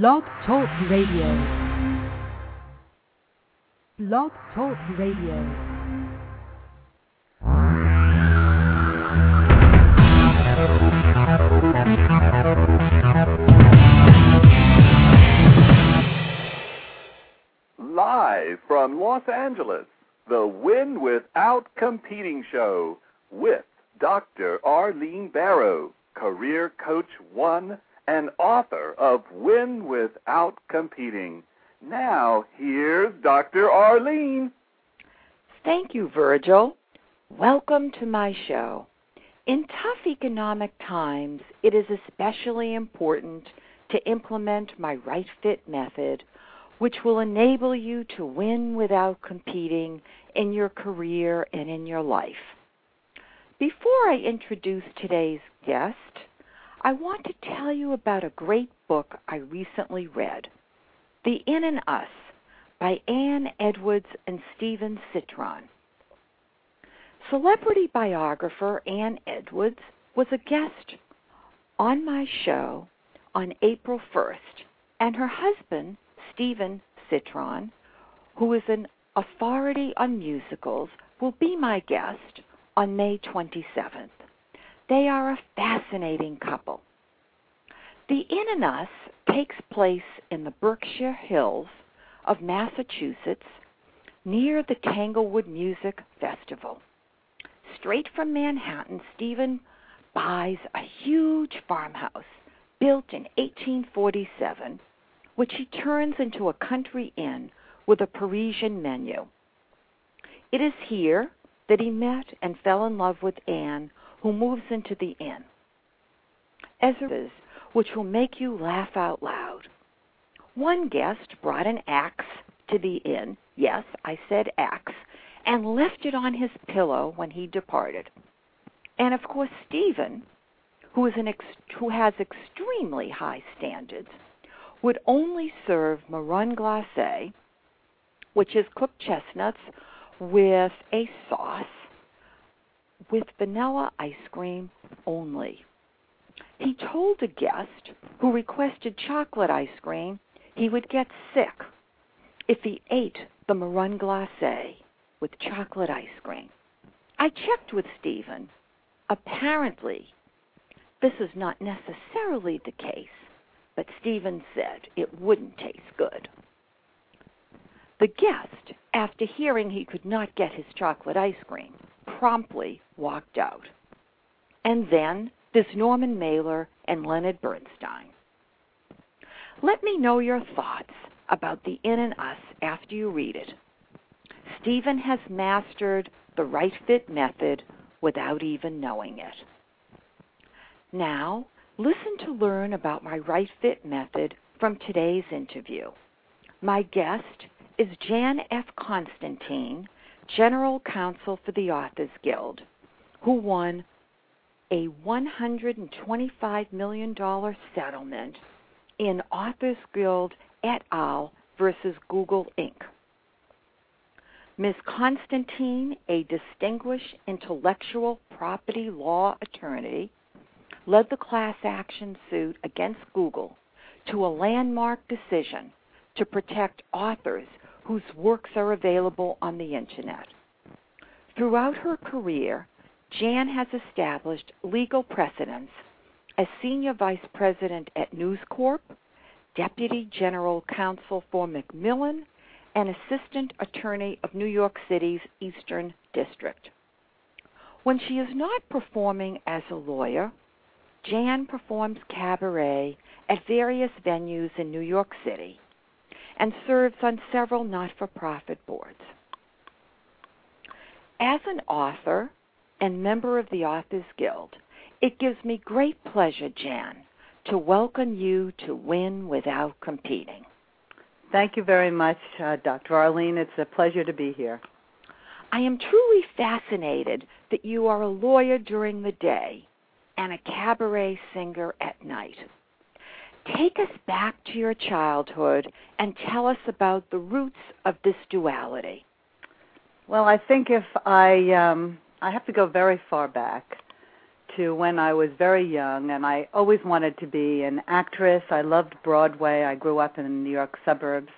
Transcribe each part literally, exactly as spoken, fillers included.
Blog Talk Radio. Blog Talk Radio. Live from Los Angeles, the Win Without Competing show with Doctor Arlene Barrow, career coach one and author of Win Without Competing. Now, here's Doctor Arlene. Thank you, Virgil. Welcome to my show. In tough economic times, it is especially important to implement my Right Fit method, which will enable you to win without competing in your career and in your life. Before I introduce today's guest, I want to tell you about a great book I recently read, The Inn and Us, by Anne Edwards and Stephen Citron. Celebrity biographer Anne Edwards was a guest on my show on April first, and her husband, Stephen Citron, who is an authority on musicals, will be my guest on May twenty-seventh. They are a fascinating couple. The Inn and Us takes place in the Berkshire Hills of Massachusetts near the Tanglewood Music Festival. Straight from Manhattan, Stephen buys a huge farmhouse built in eighteen forty-seven, which he turns into a country inn with a Parisian menu. It is here that he met and fell in love with Anne, who moves into the inn. Ezra's, which will make you laugh out loud. One guest brought an axe to the inn, yes, I said axe, and left it on his pillow when he departed. And of course, Stephen, who is an ex- who has extremely high standards, would only serve marron glacé, which is cooked chestnuts with a sauce, with vanilla ice cream only. He told a guest who requested chocolate ice cream he would get sick if he ate the marron glacé with chocolate ice cream. I checked with Stephen. Apparently, this is not necessarily the case, but Stephen said it wouldn't taste good. The guest, after hearing he could not get his chocolate ice cream, promptly walked out. And then there's Norman Mailer and Leonard Bernstein. Let me know your thoughts about The Inn and Us after you read it. Stephen has mastered the Right Fit method without even knowing it. Now, listen to learn about my Right Fit method from today's interview. My guest is Jan F. Constantine, General Counsel for the Authors Guild, who won a one hundred twenty-five million dollars settlement in Authors Guild et al. Versus Google, Incorporated. Miz Constantine, a distinguished intellectual property law attorney, led the class action suit against Google to a landmark decision to protect authors whose works are available on the Internet. Throughout her career, Jan has established legal precedents as Senior Vice President at News Corp, Deputy General Counsel for Macmillan, and Assistant Attorney of New York City's Eastern District. When she is not performing as a lawyer, Jan performs cabaret at various venues in New York City and serves on several not-for-profit boards. As an author and member of the Authors Guild, it gives me great pleasure, Jan, to welcome you to Win Without Competing. Thank you very much, uh, Doctor Arlene. It's a pleasure to be here. I am truly fascinated that you are a lawyer during the day and a cabaret singer at night. Take us back to your childhood and tell us about the roots of this duality. Well, I think if I, um, I have to go very far back to when I was very young, and I always wanted to be an actress. I loved Broadway. I grew up in the New York suburbs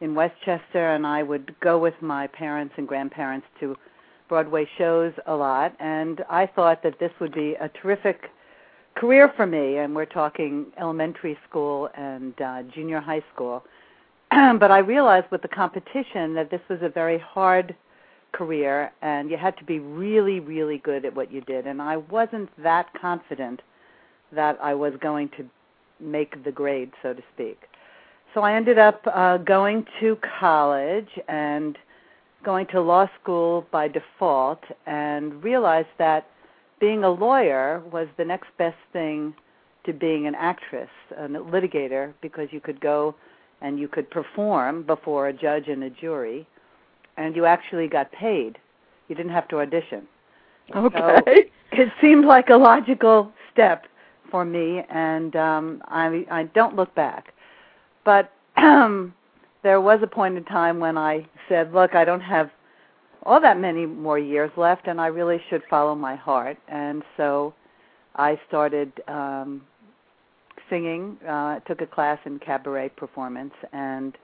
in Westchester, and I would go with my parents and grandparents to Broadway shows a lot, and I thought that this would be a terrific career for me, and we're talking elementary school and uh, junior high school. But I realized with the competition that this was a very hard career, and you had to be really, really good at what you did, and I wasn't that confident that I was going to make the grade, so to speak. So I ended up uh, going to college and going to law school by default, and realized that being a lawyer was the next best thing to being an actress, a litigator, because you could go and you could perform before a judge and a jury, and you actually got paid. You didn't have to audition. Okay. So it seemed like a logical step for me, and um, I, I don't look back. But there was a point in time when I said, look, I don't have all that many more years left, and I really should follow my heart. And so I started um, singing, uh, took a class in cabaret performance, and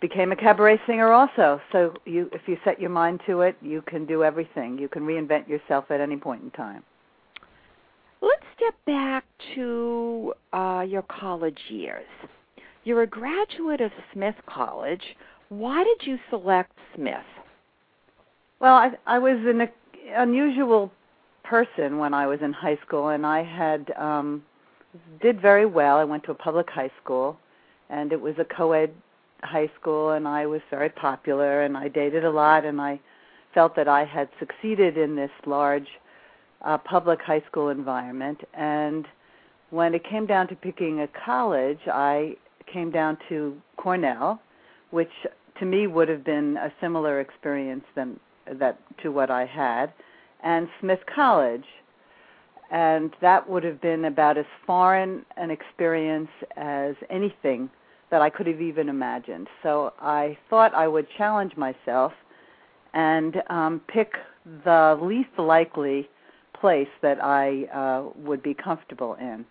became a cabaret singer also. So you, if you set your mind to it, you can do everything. You can reinvent yourself at any point in time. Let's step back to uh, your college years. You're a graduate of Smith College. Why did you select Smith? Well, I, I was an unusual person when I was in high school, and I had um, did very well. I went to a public high school, and it was a co-ed high school, and I was very popular, and I dated a lot, and I felt that I had succeeded in this large uh, public high school environment. And when it came down to picking a college, I came down to Cornell, which to me would have been a similar experience than that to what I had, and Smith College. And that would have been about as foreign an experience as anything that I could have even imagined. So I thought I would challenge myself and um, pick the least likely place that I uh, would be comfortable in.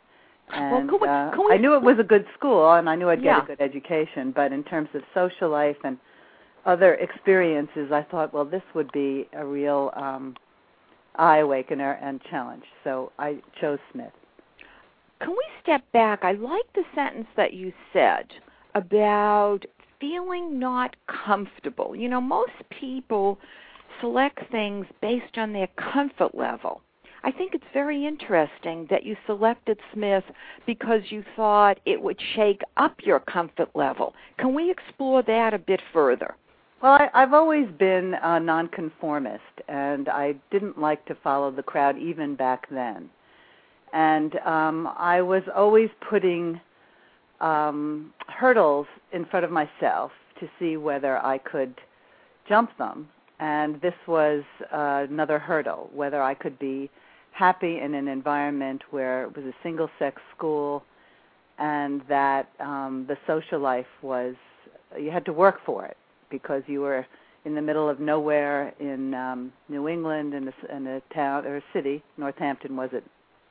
And well, can we, can we, uh, I knew it was a good school, and I knew I'd get yeah. a good education, but in terms of social life and other experiences, I thought, well, this would be a real um, eye-awakener and challenge. So I chose Smith. Can we step back? I like the sentence that you said about feeling not comfortable. You know, most people select things based on their comfort level. I think it's very interesting that you selected Smith because you thought it would shake up your comfort level. Can we explore that a bit further? Well, I, I've always been a nonconformist, and I didn't like to follow the crowd even back then. And um, I was always putting um, hurdles in front of myself to see whether I could jump them. And this was uh, another hurdle, whether I could be happy in an environment where it was a single-sex school and that um, the social life was, you had to work for it because you were in the middle of nowhere in um, New England in a, in a town or a city. Northampton was it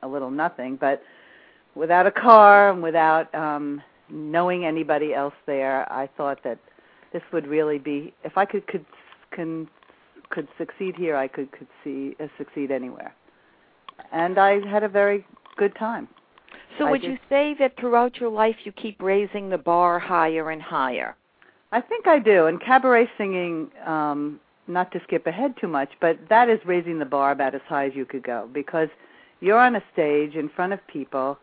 a little nothing, but without a car and without um, knowing anybody else there, I thought that this would really be, if I could, could, can, could succeed here, I could, could see, uh, succeed anywhere. And I had a very good time. So I would just, you say that throughout your life you keep raising the bar higher and higher? I think I do. And cabaret singing, um, not to skip ahead too much, but that is raising the bar about as high as you could go because you're on a stage in front of people,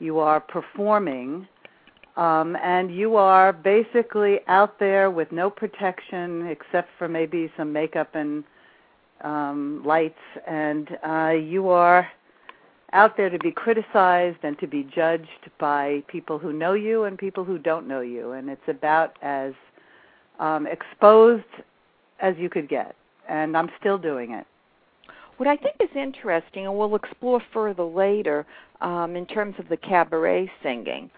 you are performing, um, and you are basically out there with no protection except for maybe some makeup and Um, lights, and uh, you are out there to be criticized and to be judged by people who know you and people who don't know you, and it's about as um, exposed as you could get, and I'm still doing it. What I think is interesting, and we'll explore further later um, in terms of the cabaret singing,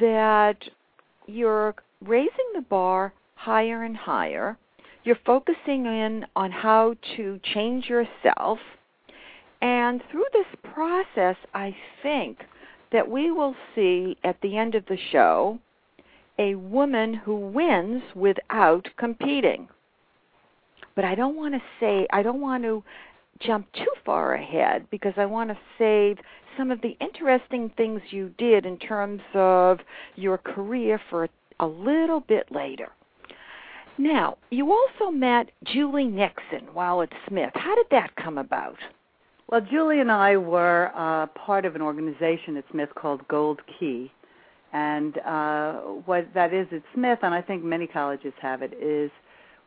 that you're raising the bar higher and higher. You're focusing in on how to change yourself, And through this process, I think that we will see at the end of the show a woman who wins without competing. But I don't want to say, I don't want to jump too far ahead, because I want to save some of the interesting things you did in terms of your career for a little bit later. Now, you also met Julie Nixon while at Smith. How did that come about? Well, Julie and I were uh, part of an organization at Smith called Gold Key. And uh, what that is at Smith, and I think many colleges have it, is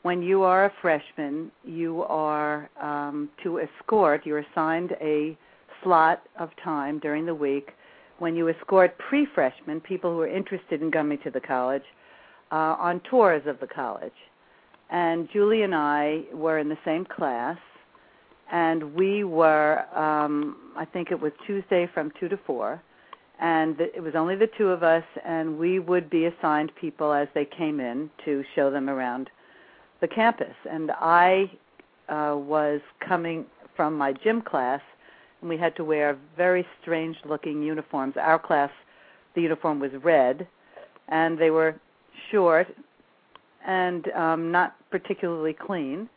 when you are a freshman, you are um, to escort, you're assigned a slot of time during the week when you escort pre-freshmen, people who are interested in coming to the college, uh, on tours of the college. And Julie and I were in the same class, and we were, um, I think it was Tuesday from two to four, and it was only the two of us, and we would be assigned people as they came in to show them around the campus. And I uh, was coming from my gym class, and we had to wear very strange-looking uniforms. Our class, the uniform was red, and they were short and um, not particularly clean.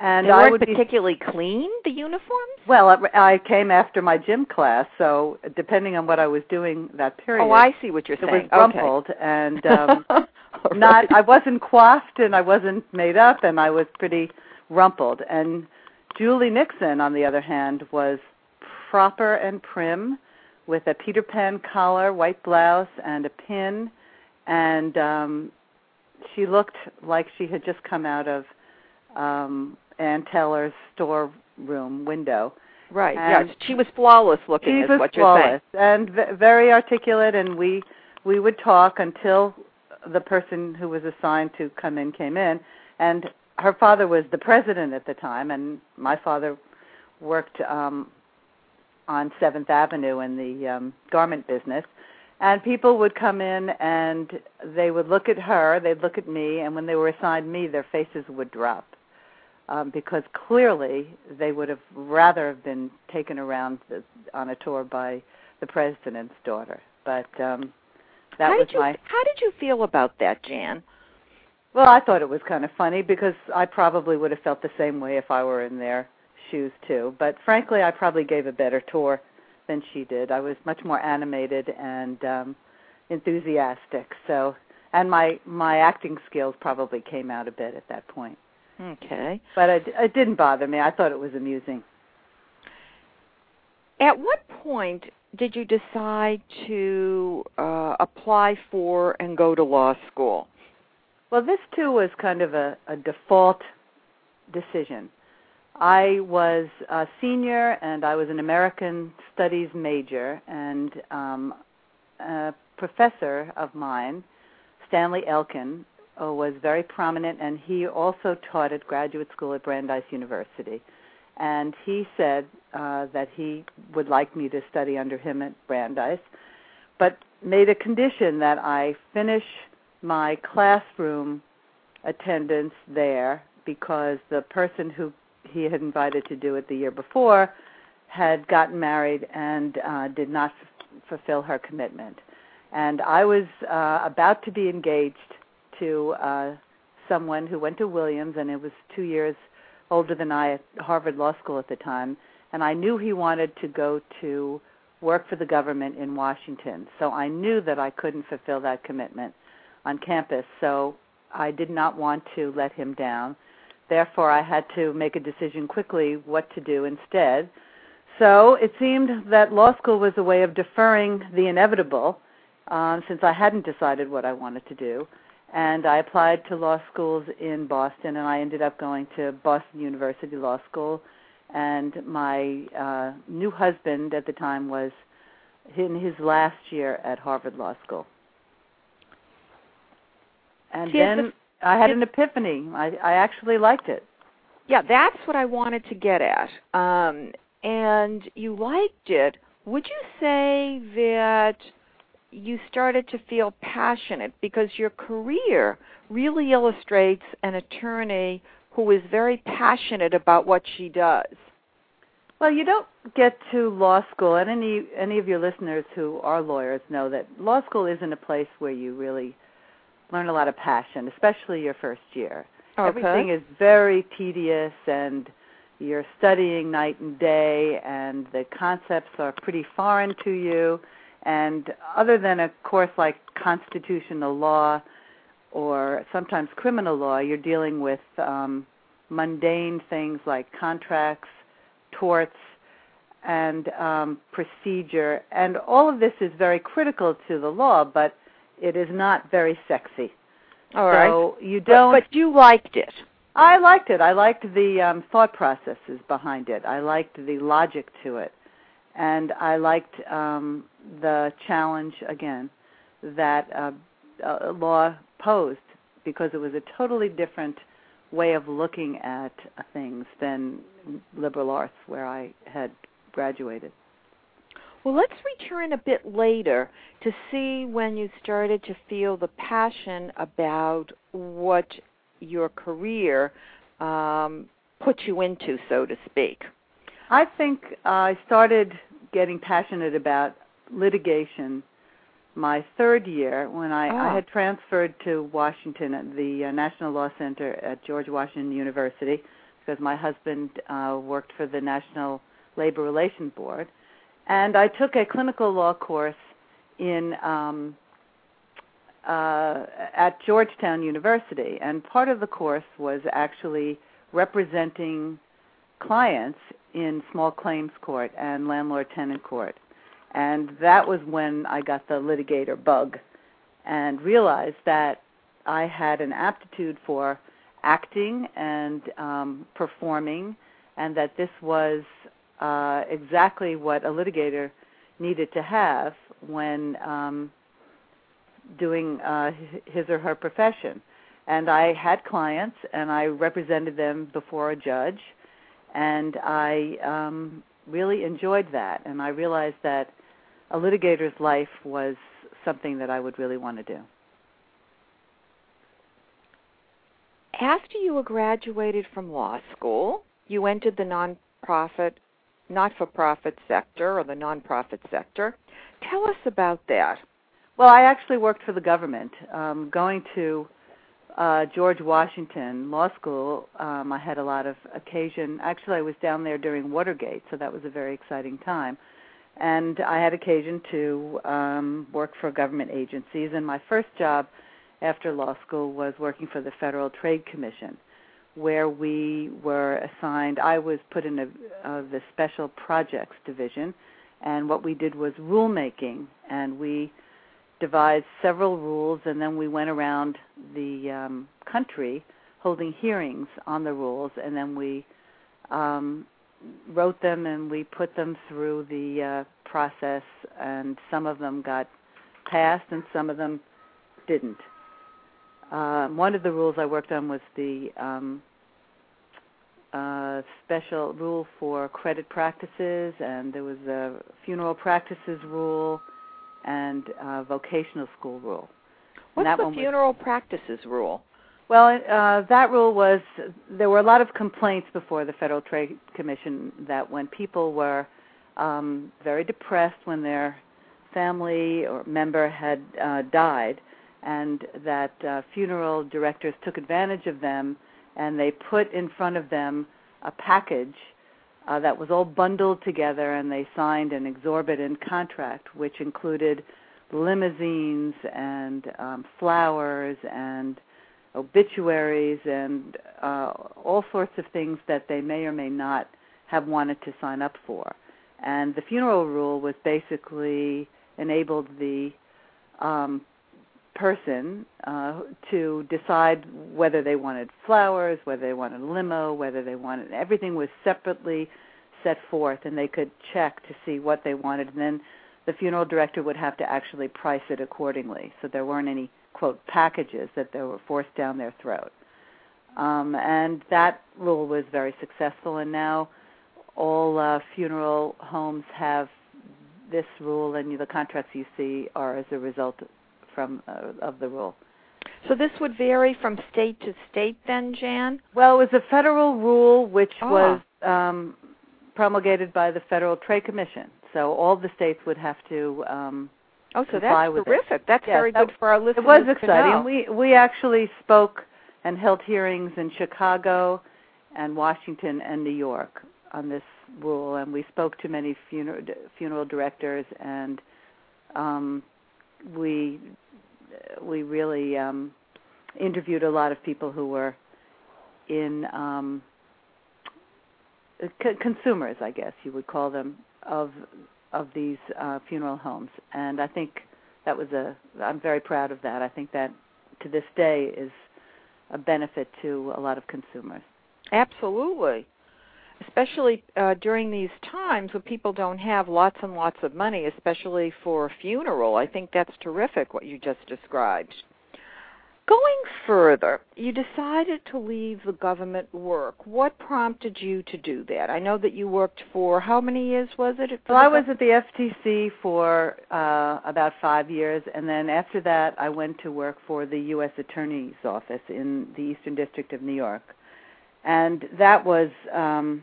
And they weren't I would particularly be, clean, the uniforms? Well, I, I came after my gym class, so depending on what I was doing that period. Oh, I see what you're saying. It was rumpled, okay. and um, right. not. I wasn't coiffed, and I wasn't made up, and I was pretty rumpled. And Julie Nixon, on the other hand, was proper and prim, with a Peter Pan collar, white blouse, and a pin, and um, she looked like she had just come out of um, Ann Taylor's storeroom window. Right, and yes. She was flawless looking is what you're saying. She was flawless and v- very articulate, and we, we would talk until the person who was assigned to come in came in. And her father was the president at the time, and my father worked um, on seventh Avenue in the um, garment business. And people would come in, and they would look at her, they'd look at me, and when they were assigned me, their faces would drop. Um, because clearly they would have rather have been taken around the, on a tour by the president's daughter. But um, that how was did you, my... How did you feel about that, Jan? Well, I thought it was kind of funny, because I probably would have felt the same way if I were in their shoes, too. But frankly, I probably gave a better tour than she did. I was much more animated and um, enthusiastic. So, and my, my acting skills probably came out a bit at that point. Okay. But it, it didn't bother me. I thought it was amusing. At what point did you decide to uh, apply for and go to law school? Well, this, too, was kind of a, a default decision. I was a senior, and I was an American Studies major, and um, a professor of mine, Stanley Elkin, uh, was very prominent, and he also taught at graduate school at Brandeis University. And he said uh, that he would like me to study under him at Brandeis, but made a condition that I finish my classroom attendance there, because the person who he had invited to do it the year before had gotten married and uh, did not f- fulfill her commitment. And I was uh, about to be engaged to uh, someone who went to Williams, and it was two years older than I at Harvard Law School at the time, and I knew he wanted to go to work for the government in Washington. So I knew that I couldn't fulfill that commitment on campus, so I did not want to let him down. Therefore, I had to make a decision quickly what to do instead. So it seemed that law school was a way of deferring the inevitable, um, since I hadn't decided what I wanted to do. And I applied to law schools in Boston, and I ended up going to Boston University Law School. And my uh, new husband at the time was in his last year at Harvard Law School. And she then I had an epiphany. I, I actually liked it. Yeah, that's what I wanted to get at. Um, and you liked it. Would you say that you started to feel passionate? Because your career really illustrates an attorney who is very passionate about what she does. Well, you don't get to law school, and any any of your listeners who are lawyers know that law school isn't a place where you really learn a lot of passion, especially your first year. Okay. Everything is very tedious, and you're studying night and day, and the concepts are pretty foreign to you. And other than a course like constitutional law or sometimes criminal law, you're dealing with um, mundane things like contracts, torts, and um, procedure. And all of this is very critical to the law, but it is not very sexy. All right. So you don't. But, but you liked it. I liked it. I liked the um, thought processes behind it. I liked the logic to it. And I liked um, the challenge, again, that uh, uh, law posed, because it was a totally different way of looking at things than liberal arts, where I had graduated. Well, let's return a bit later to see when you started to feel the passion about what your career um, put you into, so to speak. I think I started getting passionate about litigation my third year when I, oh. I had transferred to Washington at the National Law Center at George Washington University, because my husband uh, worked for the National Labor Relations Board. And I took a clinical law course in um, uh, at Georgetown University. And part of the course was actually representing clients in small claims court and landlord-tenant court. And that was when I got the litigator bug and realized that I had an aptitude for acting and um, performing, and that this was uh, exactly what a litigator needed to have when um, doing uh, his or her profession. And I had clients, and I represented them before a judge, and I um, really enjoyed that, and I realized that a litigator's life was something that I would really want to do. After you were graduated from law school, you entered the non-profit, not-for-profit sector, or the nonprofit sector. Tell us about that. Well, I actually worked for the government. Um, going to Uh, George Washington Law School, um, I had a lot of occasion. Actually, I was down there during Watergate, so that was a very exciting time. And I had occasion to um, work for government agencies. And my first job after law school was working for the Federal Trade Commission, where we were assigned. I was put in a, uh, the Special Projects Division, and what we did was rulemaking, and we devised several rules, and then we went around the um, country holding hearings on the rules, and then we um, wrote them and we put them through the uh, process, and some of them got passed and some of them didn't. Uh, one of the rules I worked on was the um, uh, special rule for credit practices, and there was a funeral practices rule, and uh, vocational school rule. What's that the one funeral was, practices rule? Well, uh, that rule was, there were a lot of complaints before the Federal Trade Commission that when people were um, very depressed when their family or member had uh, died, and that uh, funeral directors took advantage of them, and they put in front of them a package Uh, that was all bundled together, and they signed an exorbitant contract, which included limousines and um, flowers and obituaries and uh, all sorts of things that they may or may not have wanted to sign up for. And the funeral rule was basically enabled the um, person uh, to decide whether they wanted flowers, whether they wanted a limo, whether they wanted, everything was separately set forth, and they could check to see what they wanted, and then the funeral director would have to actually price it accordingly, so there weren't any, quote, packages that they were forced down their throat. Um, and that rule was very successful, and now all uh, funeral homes have this rule, and the contracts you see are as a result of From uh, of the rule. So this would vary from state to state, then, Jan? Well, it was a federal rule, which ah. was um, promulgated by the Federal Trade Commission. So all the states would have to um, oh, so comply with it. Oh, so that's terrific. That's yes, very that, good for our listeners. It was exciting. We, we actually spoke and held hearings in Chicago and Washington and New York on this rule, and we spoke to many funeral, funeral directors, and um, we we really um, interviewed a lot of people who were in um, c- consumers, I guess you would call them, of of these uh, funeral homes, and I think that was a. I'm very proud of that. I think that to this day is a benefit to a lot of consumers. Absolutely. Especially uh, during these times when people don't have lots and lots of money, especially for a funeral. I think that's terrific what you just described. Going further, you decided to leave the government work. What prompted you to do that? I know that you worked for how many years was it? Well, I was at the F T C for uh, about five years, and then after that I went to work for the U S Attorney's Office in the Eastern District of New York. And that was um,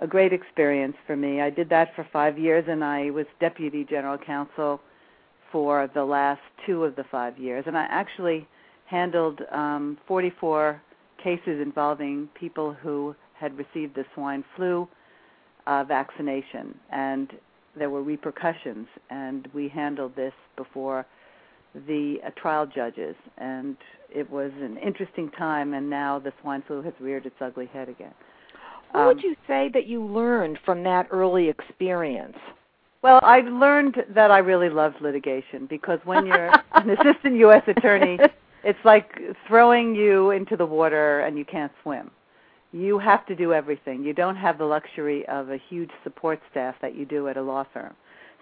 a great experience for me. I did that for five years, and I was deputy general counsel for the last two of the five years. And I actually handled um, forty-four cases involving people who had received the swine flu uh, vaccination, and there were repercussions. And we handled this before the uh, trial judges, and it was an interesting time, and now the swine flu has reared its ugly head again. What um, would you say that you learned from that early experience? Well, I learned that I really loved litigation, because when you're an assistant U S attorney, it's like throwing you into the water and you can't swim. You have to do everything. You don't have the luxury of a huge support staff that you do at a law firm.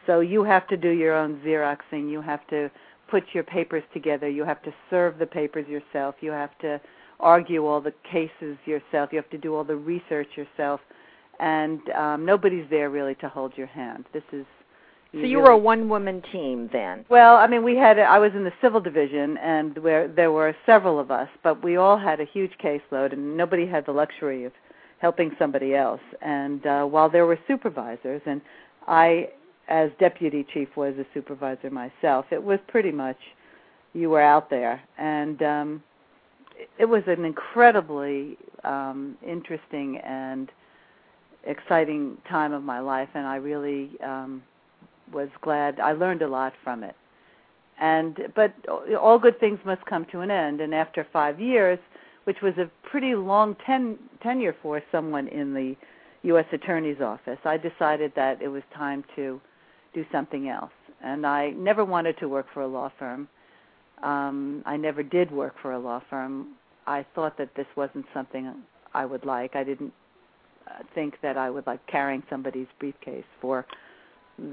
So you have to do your own Xeroxing. You have to put your papers together. You have to serve the papers yourself. You have to argue all the cases yourself. You have to do all the research yourself. And um, nobody's there really to hold your hand. This is you So you really, were a one-woman team then? Well, I mean, we had, I was in the civil division, and where there were several of us, but we all had a huge caseload, and nobody had the luxury of helping somebody else. And uh, while there were supervisors, and I... as deputy chief was a supervisor myself, it was pretty much you were out there. And um, it was an incredibly um, interesting and exciting time of my life, and I really um, was glad. I learned a lot from it. And but all good things must come to an end, and after five years, which was a pretty long ten, tenure for someone in the U S Attorney's Office, I decided that it was time to do something else. And I never wanted to work for a law firm. Um, I never did work for a law firm. I thought that this wasn't something I would like. I didn't uh, think that I would like carrying somebody's briefcase for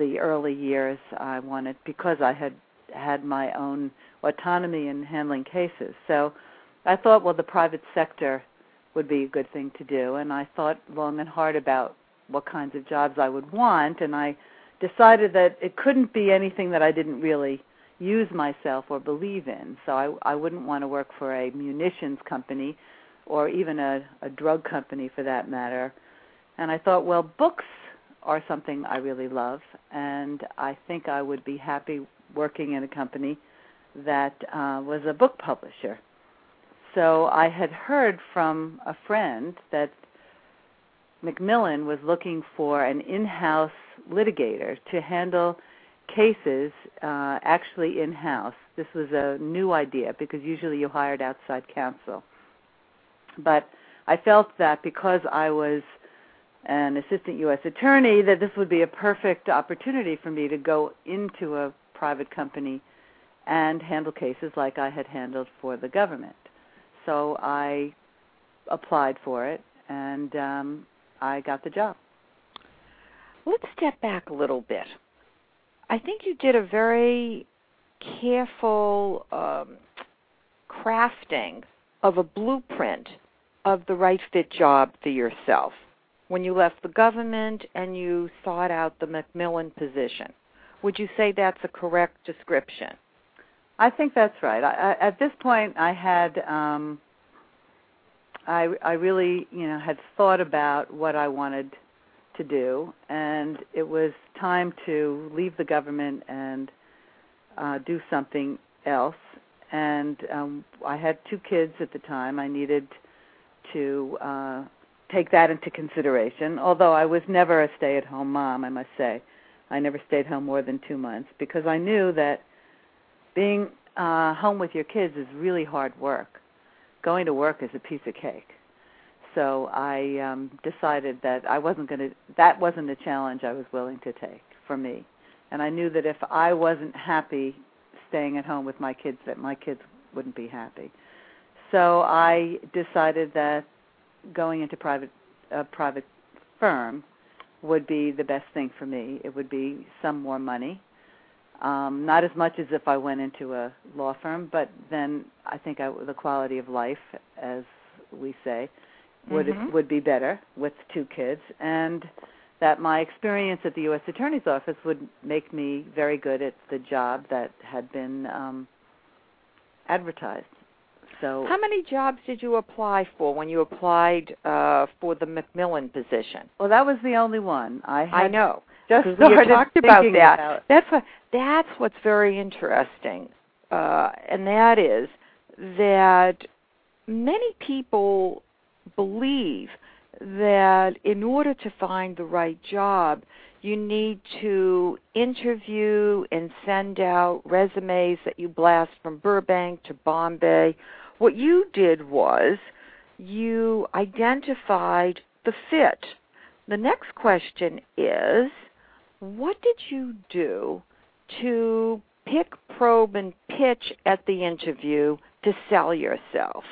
the early years. I wanted, because I had had my own autonomy in handling cases. So I thought, well, the private sector would be a good thing to do, and I thought long and hard about what kinds of jobs I would want, and I decided that it couldn't be anything that I didn't really use myself or believe in. So I, I wouldn't want to work for a munitions company or even a, a drug company for that matter. And I thought, well, books are something I really love, and I think I would be happy working in a company that uh, was a book publisher. So I had heard from a friend that Macmillan was looking for an in-house litigator to handle cases uh, actually in-house. This was a new idea, because usually you hired outside counsel. But I felt that because I was an assistant U S attorney, that this would be a perfect opportunity for me to go into a private company and handle cases like I had handled for the government. So I applied for it, and um, I got the job. Let's step back a little bit. I think you did a very careful um, crafting of a blueprint of the right fit job for yourself when you left the government and you sought out the Macmillan position. Would you say that's a correct description? I think that's right. I, I, at this point, I had, um, I, I really, you know, had thought about what I wanted to do, and it was time to leave the government and uh, do something else. And um, I had two kids at the time. I needed to uh, take that into consideration, although I was never a stay-at-home mom, I must say. I never stayed home more than two months because I knew that being uh, home with your kids is really hard work. Going to work is a piece of cake. So I um, decided that I wasn't going to, that wasn't a challenge I was willing to take for me. And I knew that if I wasn't happy staying at home with my kids, that my kids wouldn't be happy. So I decided that going into private, a private firm would be the best thing for me. It would be some more money. Um, not as much as if I went into a law firm, but then I think I, the quality of life, as we say, would mm-hmm. would be better with two kids, and that my experience at the U S Attorney's Office would make me very good at the job that had been um, advertised. So, how many jobs did you apply for when you applied uh, for the Macmillan position? Well, that was the only one. I had I know. Just we had talked about that. About that's what, that's what's very interesting, uh, and that is that many people believe that in order to find the right job, you need to interview and send out resumes that you blast from Burbank to Bombay. What you did was you identified the fit. The next question is, what did you do to pick, probe, and pitch at the interview to sell yourself?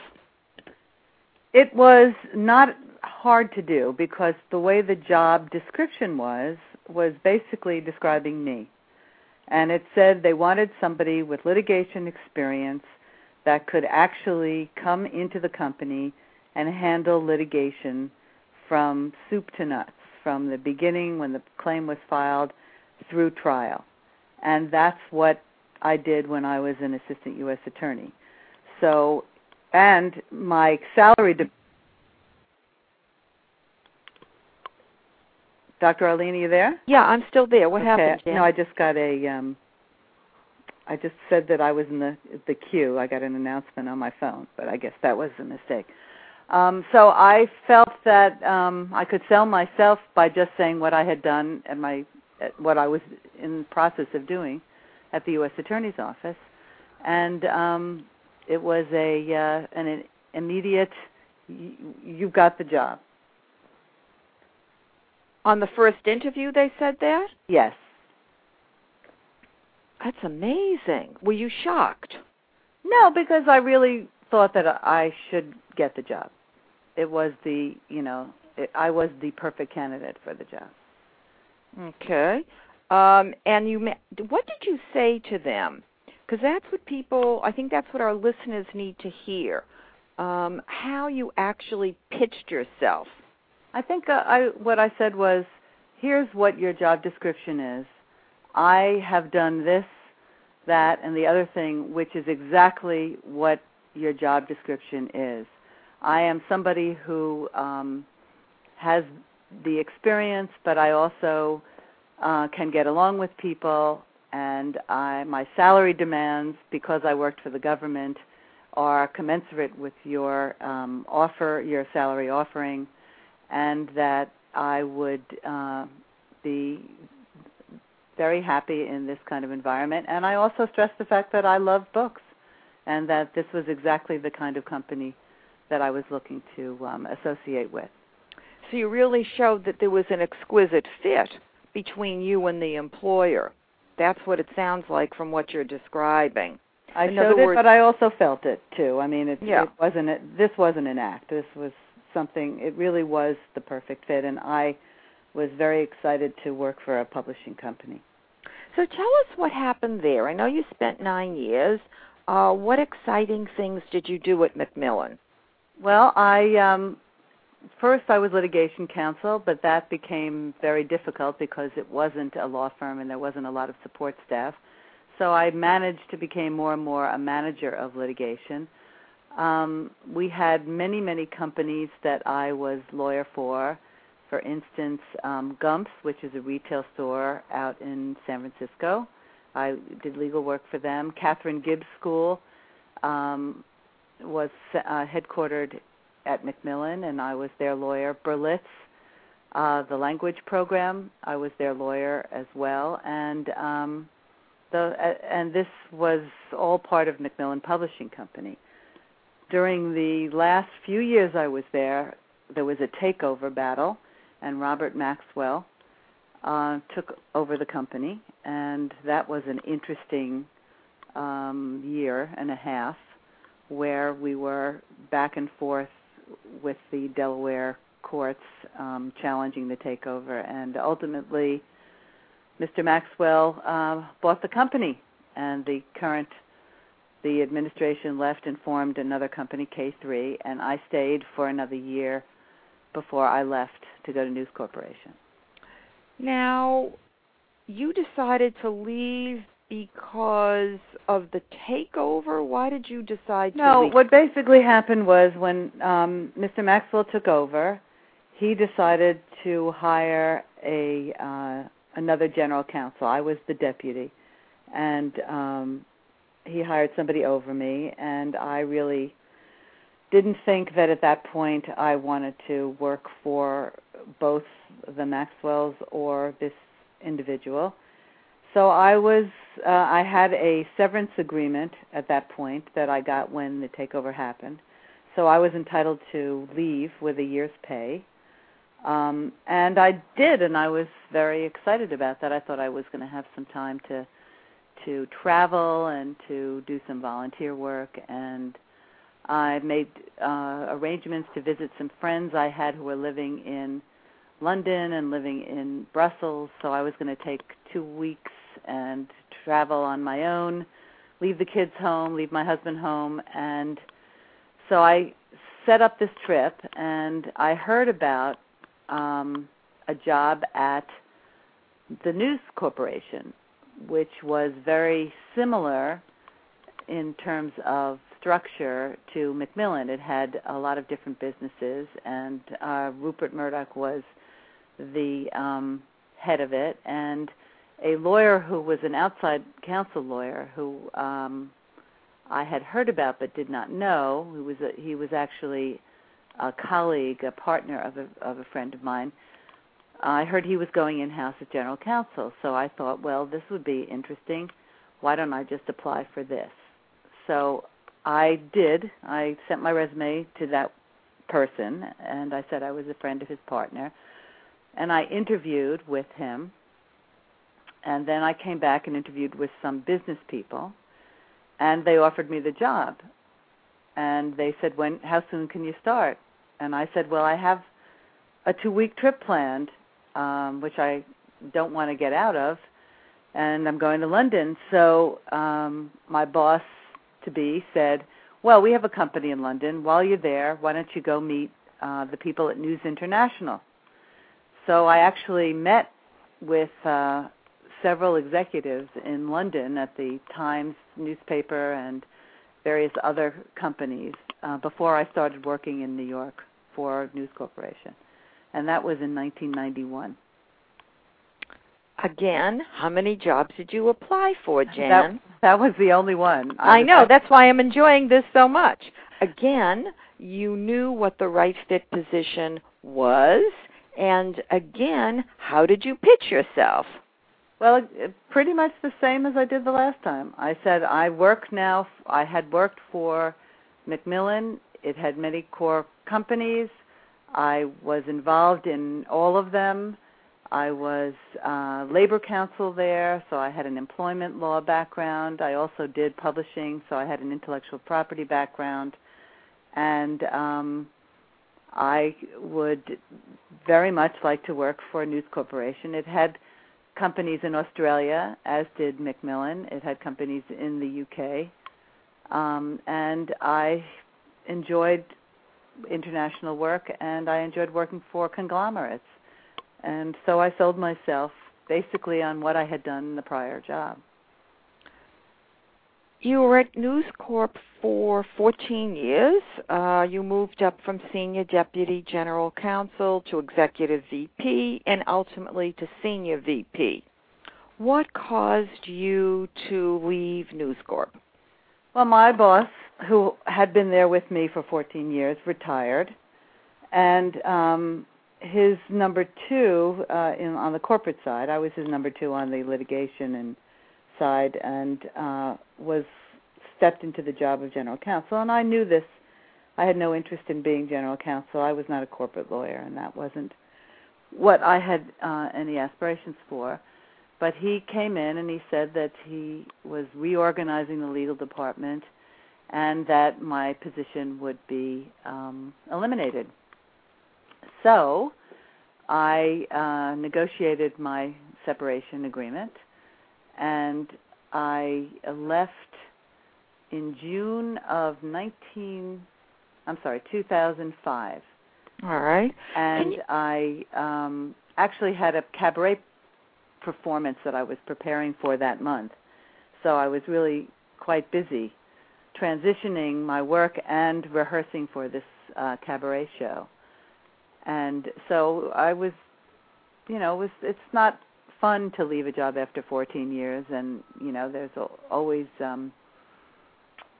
It was not hard to do because the way the job description was, was basically describing me. And it said they wanted somebody with litigation experience that could actually come into the company and handle litigation from soup to nuts, from the beginning when the claim was filed through trial. And that's what I did when I was an assistant U S attorney. So... And my salary... De- Doctor Arlene, are you there? Yeah, I'm still there. What okay. happened, Jan? No, I just got a... Um, I just said that I was in the, the queue. I got an announcement on my phone, but I guess that was a mistake. Um, so I felt that um, I could sell myself by just saying what I had done and my what I was in the process of doing at the U S Attorney's Office. And... Um, It was a uh, an immediate, you, you got the job. On the first interview they said that? Yes. That's amazing. Were you shocked? No, because I really thought that I should get the job. It was the, you know, it, I was the perfect candidate for the job. Okay. Um, and you, what did you say to them? Because that's what people, I think that's what our listeners need to hear, um, how you actually pitched yourself. I think uh, I, what I said was, here's what your job description is. I have done this, that, and the other thing, which is exactly what your job description is. I am somebody who um, has the experience, but I also uh, can get along with people. And I, my salary demands, because I worked for the government, are commensurate with your um, offer, your salary offering, and that I would uh, be very happy in this kind of environment. And I also stressed the fact that I love books, and that this was exactly the kind of company that I was looking to um, associate with. So you really showed that there was an exquisite fit between you and the employer. That's what it sounds like from what you're describing. I In showed words, it, but I also felt it, too. I mean, it, yeah. it wasn't a, this wasn't an act. This was something, it really was the perfect fit, and I was very excited to work for a publishing company. So tell us what happened there. I know you spent nine years. Uh, what exciting things did you do at Macmillan? Well, I um, first I was litigation counsel, but that became very difficult because it wasn't a law firm and there wasn't a lot of support staff. So I managed to become more and more a manager of litigation. Um, we had many, many companies that I was lawyer for, For instance, um, Gump's, which is a retail store out in San Francisco. I did legal work for them. Catherine Gibbs School um, was uh, headquartered at Macmillan, and I was their lawyer. Berlitz, uh, the language program, I was their lawyer as well. And um, the uh, and this was all part of Macmillan Publishing Company. During the last few years I was there, there was a takeover battle, and Robert Maxwell uh, took over the company, and that was an interesting um, year and a half where we were back and forth with the Delaware courts um, challenging the takeover, and ultimately Mister Maxwell uh, bought the company, and the current the administration left and formed another company, K three, and I stayed for another year before I left to go to News Corporation. Now, you decided to leave because of the takeover? Why did you decide to no, leave? No, what basically happened was when um, Mister Maxwell took over, he decided to hire a uh, another general counsel. I was the deputy, and um, he hired somebody over me, and I really didn't think that at that point I wanted to work for both the Maxwells or this individual. So I was, uh, I had a severance agreement at that point that I got when the takeover happened. So I was entitled to leave with a year's pay. Um, and I did, and I was very excited about that. I thought I was going to have some time to to travel and to do some volunteer work, and I made uh, arrangements to visit some friends I had who were living in London and living in Brussels, so I was going to take two weeks and travel on my own, leave the kids home, leave my husband home, and so I set up this trip, and I heard about um, a job at the News Corporation, which was very similar in terms of structure to Macmillan. It had a lot of different businesses, and uh, Rupert Murdoch was the um, head of it, and a lawyer who was an outside counsel lawyer who um, I had heard about but did not know. Who was a, he was actually a colleague, a partner of a, of a friend of mine. I heard he was going in-house as general counsel, so I thought, well, this would be interesting. Why don't I just apply for this? So I did. I sent my resume to that person, and I said I was a friend of his partner, and I interviewed with him, and then I came back and interviewed with some business people, and they offered me the job, and they said, "When? How soon can you start?" And I said, well, I have a two-week trip planned, Um, which I don't want to get out of, and I'm going to London. So um, my boss-to-be said, well, we have a company in London. While you're there, why don't you go meet uh, the people at News International? So I actually met with uh, several executives in London at the Times newspaper and various other companies uh, before I started working in New York for News Corporation. And that was in nineteen ninety-one. Again, how many jobs did you apply for, Jan? That, that was the only one. I, I know. That's why I'm enjoying this so much. Again, you knew what the right fit position was. And again, how did you pitch yourself? Well, pretty much the same as I did the last time. I said I work now. I had worked for Macmillan. It had many core companies. I was involved in all of them. I was uh, labor counsel there, so I had an employment law background. I also did publishing, so I had an intellectual property background. And um, I would very much like to work for News Corporation. It had companies in Australia, as did Macmillan. It had companies in the U K. Um, and I enjoyed international work, and I enjoyed working for conglomerates. And so I sold myself basically on what I had done in the prior job. You were at News Corp for fourteen years. Uh, you moved up from Senior Deputy General Counsel to Executive V P and ultimately to Senior V P. What caused you to leave News Corp? Well, my boss, who had been there with me for fourteen years, retired, and um, his number two uh, in, on the corporate side, I was his number two on the litigation and side, and uh, was stepped into the job of general counsel, and I knew this. I had no interest in being general counsel. I was not a corporate lawyer, and that wasn't what I had uh, any aspirations for. But he came in and he said that he was reorganizing the legal department and that my position would be um, eliminated. So I uh, negotiated my separation agreement, and I left in June of nineteen, I'm sorry, two thousand five. All right. And, and you- I um, actually had a cabaret performance that I was preparing for that month. So I was really quite busy transitioning my work and rehearsing for this uh, cabaret show. And so I was, you know, it was, it's not fun to leave a job after fourteen years, and, you know, there's always um,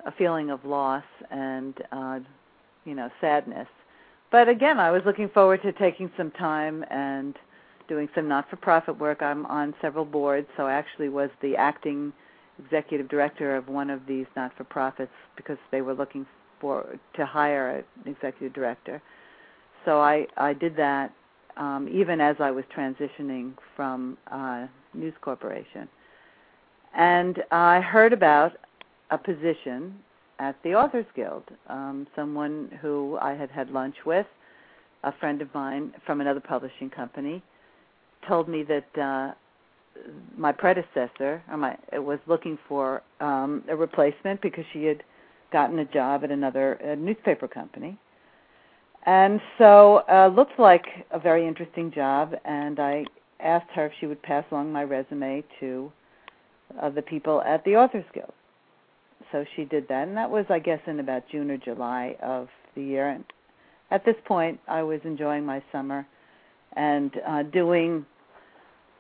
a feeling of loss and, uh, you know, sadness. But again, I was looking forward to taking some time and doing some not-for-profit work. I'm on several boards, so I actually was the acting executive director of one of these not-for-profits because they were looking for to hire an executive director. So I, I did that um, even as I was transitioning from uh, News Corporation. And I heard about a position at the Authors Guild, um, someone who I had had lunch with, a friend of mine from another publishing company, told me that uh, my predecessor or my, was looking for um, a replacement because she had gotten a job at another uh, newspaper company. And so it uh, looked like a very interesting job, and I asked her if she would pass along my resume to uh, the people at the Authors Guild. So she did that, and that was, I guess, in about June or July of the year. And at this point, I was enjoying my summer and uh, doing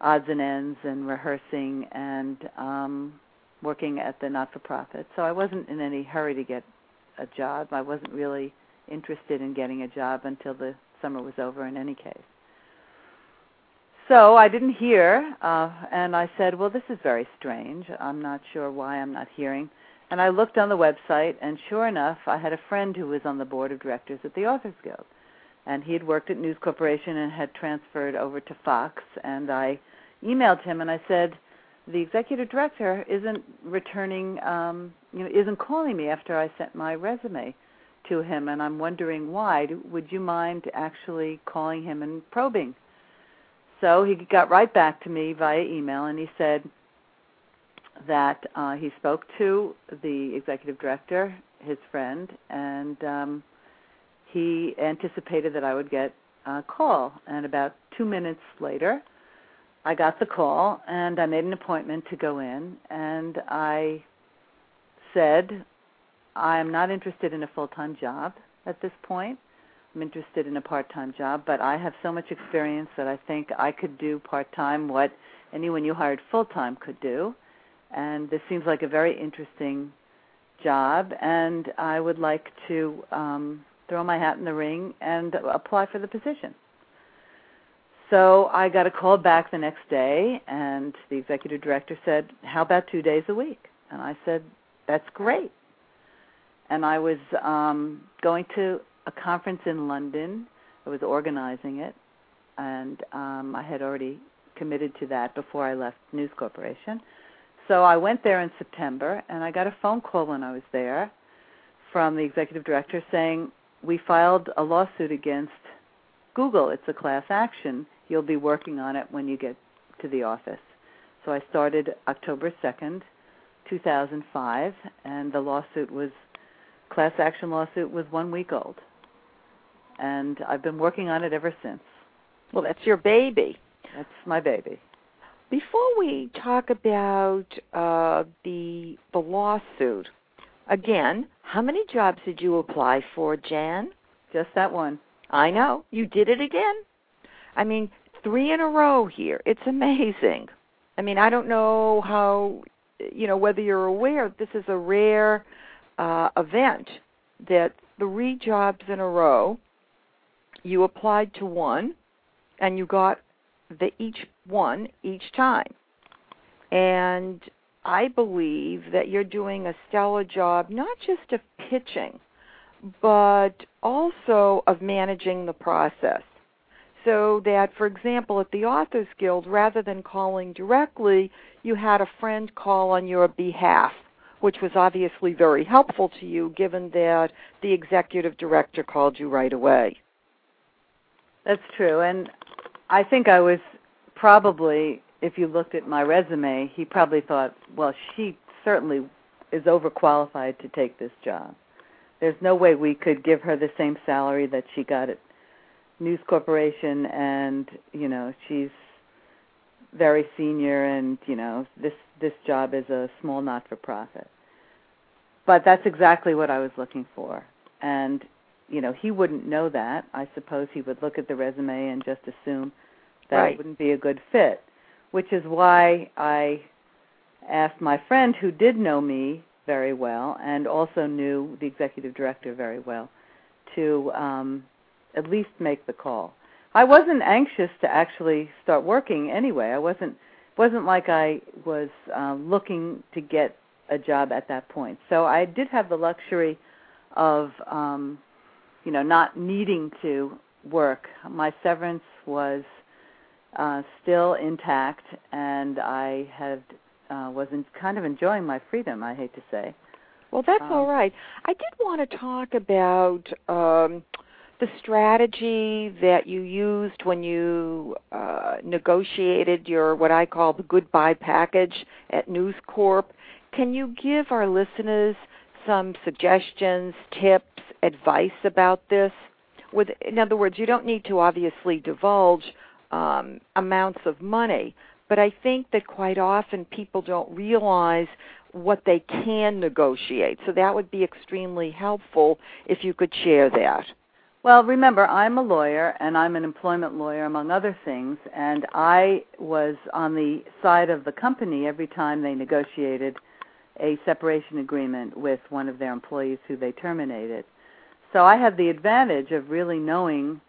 odds and ends and rehearsing and um, working at the not-for-profit. So I wasn't in any hurry to get a job. I wasn't really interested in getting a job until the summer was over in any case. So I didn't hear, uh, and I said, well, this is very strange. I'm not sure why I'm not hearing. And I looked on the website, and sure enough, I had a friend who was on the board of directors at the Authors Guild. And he had worked at News Corporation and had transferred over to Fox. And I emailed him and I said, the executive director isn't returning, um, you know, isn't calling me after I sent my resume to him, and I'm wondering why. Would you mind actually calling him and probing? So he got right back to me via email, and he said that uh, he spoke to the executive director, his friend, and um, he anticipated that I would get a call. And about two minutes later, I got the call, and I made an appointment to go in, and I said, I'm not interested in a full-time job at this point. I'm interested in a part-time job, but I have so much experience that I think I could do part-time what anyone you hired full-time could do. And this seems like a very interesting job, and I would like to um, throw my hat in the ring and apply for the position. So I got a call back the next day, and the executive director said, how about two days a week? And I said, that's great. And I was um, going to a conference in London. I was organizing it, and um, I had already committed to that before I left News Corporation. So I went there in September, and I got a phone call when I was there from the executive director saying, we filed a lawsuit against Google. It's a class action. You'll be working on it when you get to the office. So I started October second, two thousand five, and the lawsuit was class action lawsuit was one week old, and I've been working on it ever since. Well, that's your baby. That's my baby. Before we talk about uh, the, the lawsuit, again, how many jobs did you apply for, Jan? Just that one. I know. You did it again. I mean, three in a row here. It's amazing. I mean, I don't know how, you know, whether you're aware, this is a rare uh, event that three jobs in a row, you applied to one, and you got the each one each time. And I believe that you're doing a stellar job, not just of pitching, but also of managing the process. So that, for example, at the Authors Guild, rather than calling directly, you had a friend call on your behalf, which was obviously very helpful to you, given that the executive director called you right away. That's true. And I think I was probably, if you looked at my resume, he probably thought, well, she certainly is overqualified to take this job. There's no way we could give her the same salary that she got at News Corporation, and, you know, she's very senior, and, you know, this, this job is a small not-for-profit. But that's exactly what I was looking for. And, you know, he wouldn't know that. I suppose he would look at the resume and just assume that right. It wouldn't be a good fit, which is why I asked my friend, who did know me very well and also knew the executive director very well, to um, at least make the call. I wasn't anxious to actually start working anyway. I wasn't wasn't like I was uh, looking to get a job at that point. So I did have the luxury of um, you know, not needing to work. My severance was uh, still intact, and I had uh, was kind of enjoying my freedom, I hate to say. Well, that's um, all right. I did want to talk about um, the strategy that you used when you uh, negotiated your, what I call, the goodbye package at News Corp. Can you give our listeners some suggestions, tips, advice about this? With, in other words, you don't need to obviously divulge um, amounts of money, but I think that quite often people don't realize what they can negotiate. So that would be extremely helpful if you could share that. Well, remember, I'm a lawyer, and I'm an employment lawyer, among other things, and I was on the side of the company every time they negotiated a separation agreement with one of their employees who they terminated. So I had the advantage of really knowing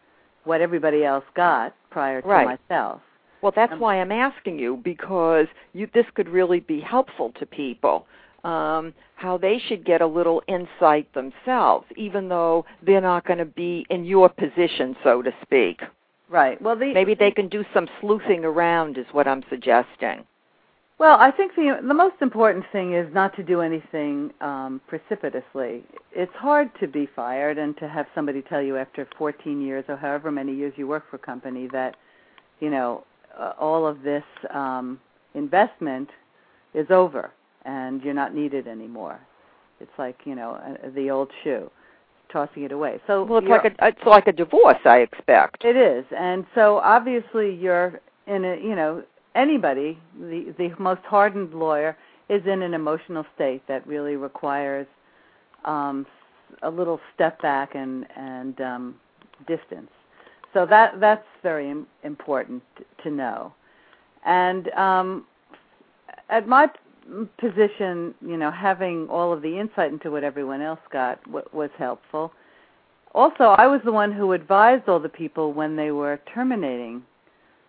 what everybody else got prior to right. myself. Well, that's um, why I'm asking you, because you, this could really be helpful to people, um, how they should get a little insight themselves, even though they're not going to be in your position, so to speak. Right. Well, the, maybe they can do some sleuthing around is what I'm suggesting. Well, I think the, the most important thing is not to do anything um, precipitously. It's hard to be fired and to have somebody tell you after fourteen years or however many years you work for a company that, you know, uh, all of this um, investment is over and you're not needed anymore. It's like, you know, uh, the old shoe, tossing it away. So well, it's like a, it's like a divorce, I expect. It is. And so obviously you're in a, you know, anybody, the, the most hardened lawyer, is in an emotional state that really requires um, a little step back and, and um, distance. So that that's very important to know. And um, at my position, you know, having all of the insight into what everyone else got w- was helpful. Also, I was the one who advised all the people when they were terminating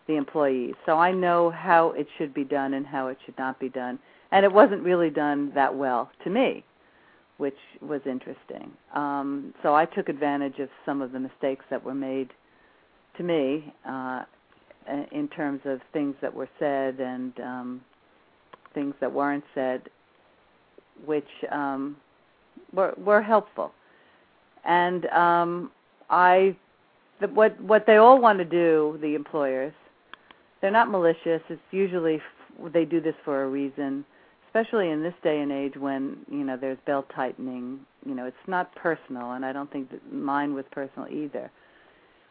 the employees. So I know how it should be done and how it should not be done. And it wasn't really done that well to me, which was interesting. Um, so I took advantage of some of the mistakes that were made to me uh, in terms of things that were said and um, things that weren't said, which um, were, were helpful. And um, I, the, what, what they all want to do, the employers, they're not malicious. It's usually f- they do this for a reason, especially in this day and age when, you know, there's belt tightening. You know, it's not personal, and I don't think that mine was personal either.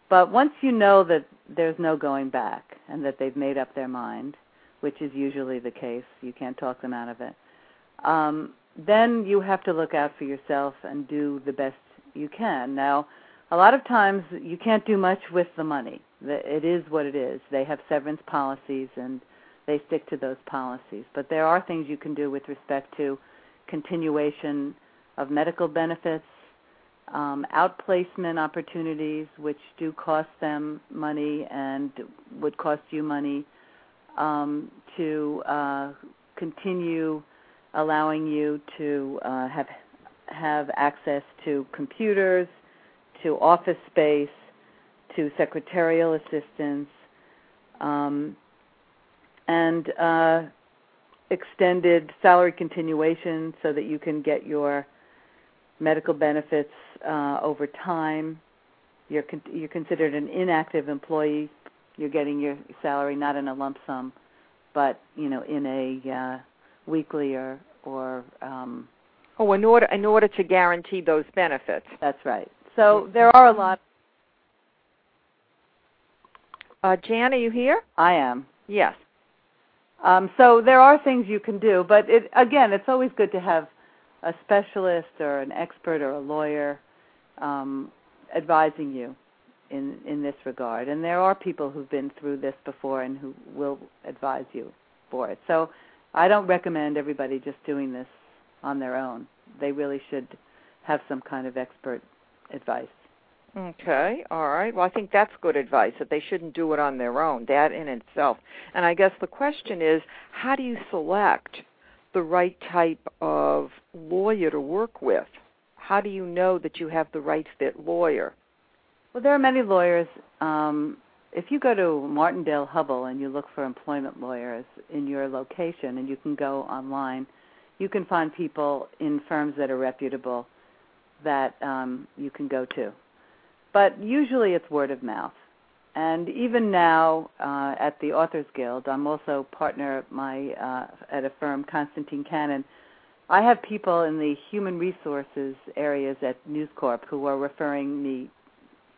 But once you know that there's no going back and that they've made up their mind, which is usually the case. You can't talk them out of it. Um, then you have to look out for yourself and do the best you can. Now, a lot of times you can't do much with the money. It is what it is. They have severance policies, and they stick to those policies. But there are things you can do with respect to continuation of medical benefits, um, outplacement opportunities, which do cost them money and would cost you money, um, to uh, continue allowing you to uh, have have access to computers, to office space, to secretarial assistance, um, and uh, extended salary continuation so that you can get your medical benefits uh, over time. You're con- you're considered an inactive employee. You're getting your salary not in a lump sum, but you know, in a uh, weekly or or um, oh, in order in order to guarantee those benefits. That's right. So there are a lot. Uh, Jan, are you here? I am. Yes. Um, so there are things you can do, but it, again, it's always good to have a specialist or an expert or a lawyer um, advising you in, in this regard. And there are people who've been through this before and who will advise you for it. So I don't recommend everybody just doing this on their own. They really should have some kind of expert advice. Okay, all right. Well, I think that's good advice, that they shouldn't do it on their own, that in itself. And I guess the question is, how do you select the right type of lawyer to work with? How do you know that you have the right fit lawyer? Well, there are many lawyers. Um, if you go to Martindale Hubbell and you look for employment lawyers in your location, and you can go online, you can find people in firms that are reputable that um, you can go to. But usually it's word of mouth. And even now uh, at the Authors Guild, I'm also partner at, my, uh, at a firm, Constantine Cannon. I have people in the human resources areas at News Corp who are referring me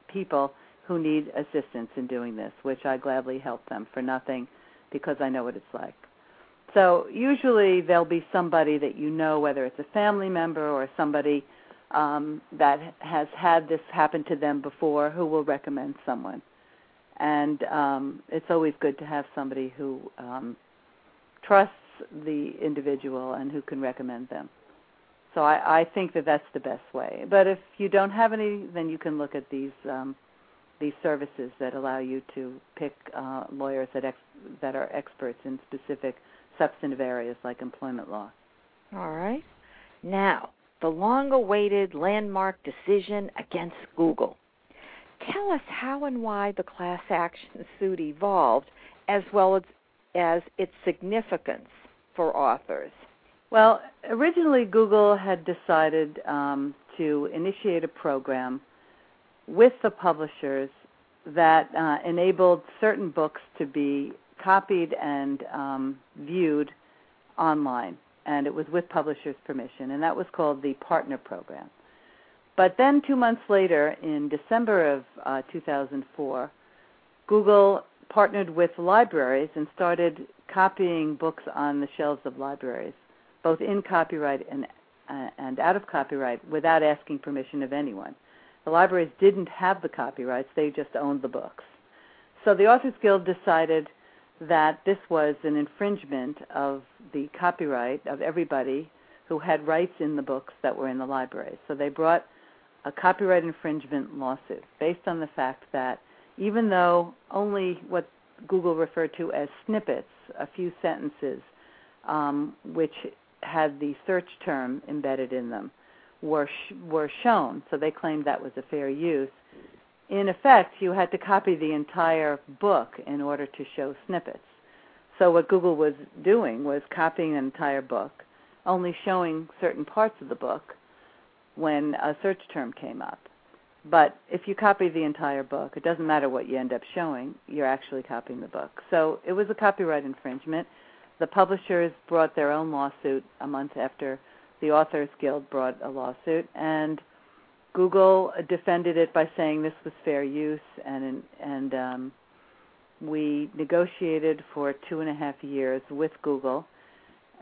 people who need assistance in doing this, which I gladly help them for nothing because I know what it's like. So usually there'll be somebody that you know, whether it's a family member or somebody Um, that has had this happen to them before, who will recommend someone. And um, it's always good to have somebody who um, trusts the individual and who can recommend them. So I, I think that that's the best way. But if you don't have any, then you can look at these um, these services that allow you to pick uh, lawyers that ex- that are experts in specific substantive areas like employment law. All right. Now, the long-awaited landmark decision against Google. Tell us how and why the class action suit evolved, as well as, as its significance for authors. Well, originally Google had decided um, to initiate a program with the publishers that uh, enabled certain books to be copied and um, viewed online. And it was with publishers' permission, and that was called the Partner Program. But then two months later, in December of uh, two thousand four, Google partnered with libraries and started copying books on the shelves of libraries, both in copyright and, uh, and out of copyright, without asking permission of anyone. The libraries didn't have the copyrights, they just owned the books. So the Authors Guild decided that this was an infringement of the copyright of everybody who had rights in the books that were in the library. So they brought a copyright infringement lawsuit based on the fact that even though only what Google referred to as snippets, a few sentences, um, which had the search term embedded in them, were sh- were shown, so they claimed that was a fair use. In effect, you had to copy the entire book in order to show snippets. So what Google was doing was copying an entire book, only showing certain parts of the book when a search term came up. But if you copy the entire book, it doesn't matter what you end up showing, you're actually copying the book. So it was a copyright infringement. The publishers brought their own lawsuit a month after the Authors Guild brought a lawsuit, and Google defended it by saying this was fair use and and um, we negotiated for two and a half years with Google,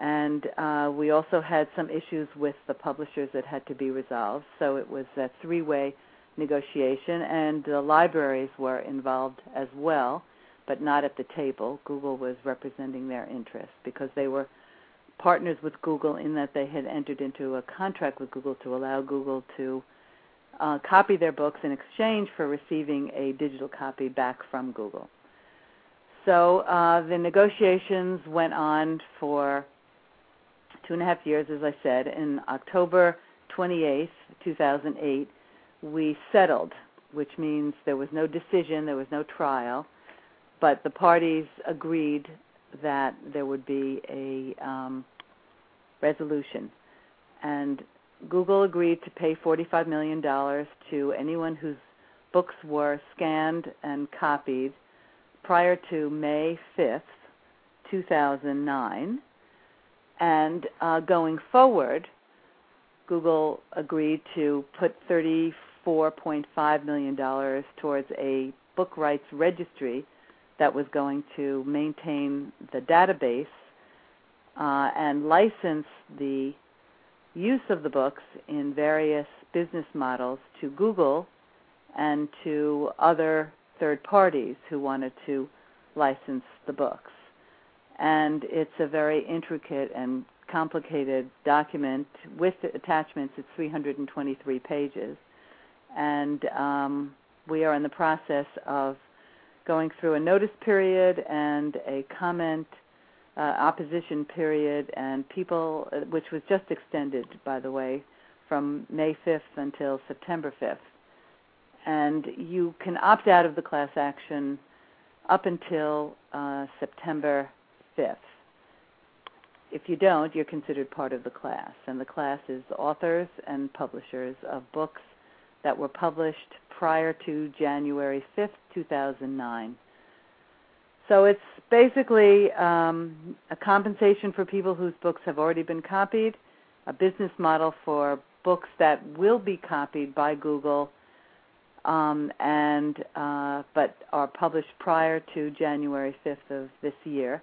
and uh, we also had some issues with the publishers that had to be resolved. So it was a three-way negotiation, and the libraries were involved as well, but not at the table. Google was representing their interests because they were partners with Google in that they had entered into a contract with Google to allow Google to uh, copy their books in exchange for receiving a digital copy back from Google. So uh, the negotiations went on for two and a half years, as I said. In October twenty-eighth, two thousand eight, we settled, which means there was no decision, there was no trial, but the parties agreed that there would be a um, resolution. And Google agreed to pay forty-five million dollars to anyone whose books were scanned and copied prior to May fifth, two thousand nine. And uh, going forward, Google agreed to put thirty-four point five million dollars towards a book rights registry that was going to maintain the database uh, and license the use of the books in various business models to Google and to other third parties who wanted to license the books. And it's a very intricate and complicated document with attachments. It's three hundred twenty-three pages. And um, we are in the process of going through a notice period and a comment uh, opposition period, and people, which was just extended, by the way, from May fifth until September fifth. And you can opt out of the class action up until uh, September fifth. If you don't, you're considered part of the class, and the class is authors and publishers of books that were published prior to January fifth, two thousand nine. So it's basically um, a compensation for people whose books have already been copied, a business model for books that will be copied by Google, um, and uh, but are published prior to January fifth of this year.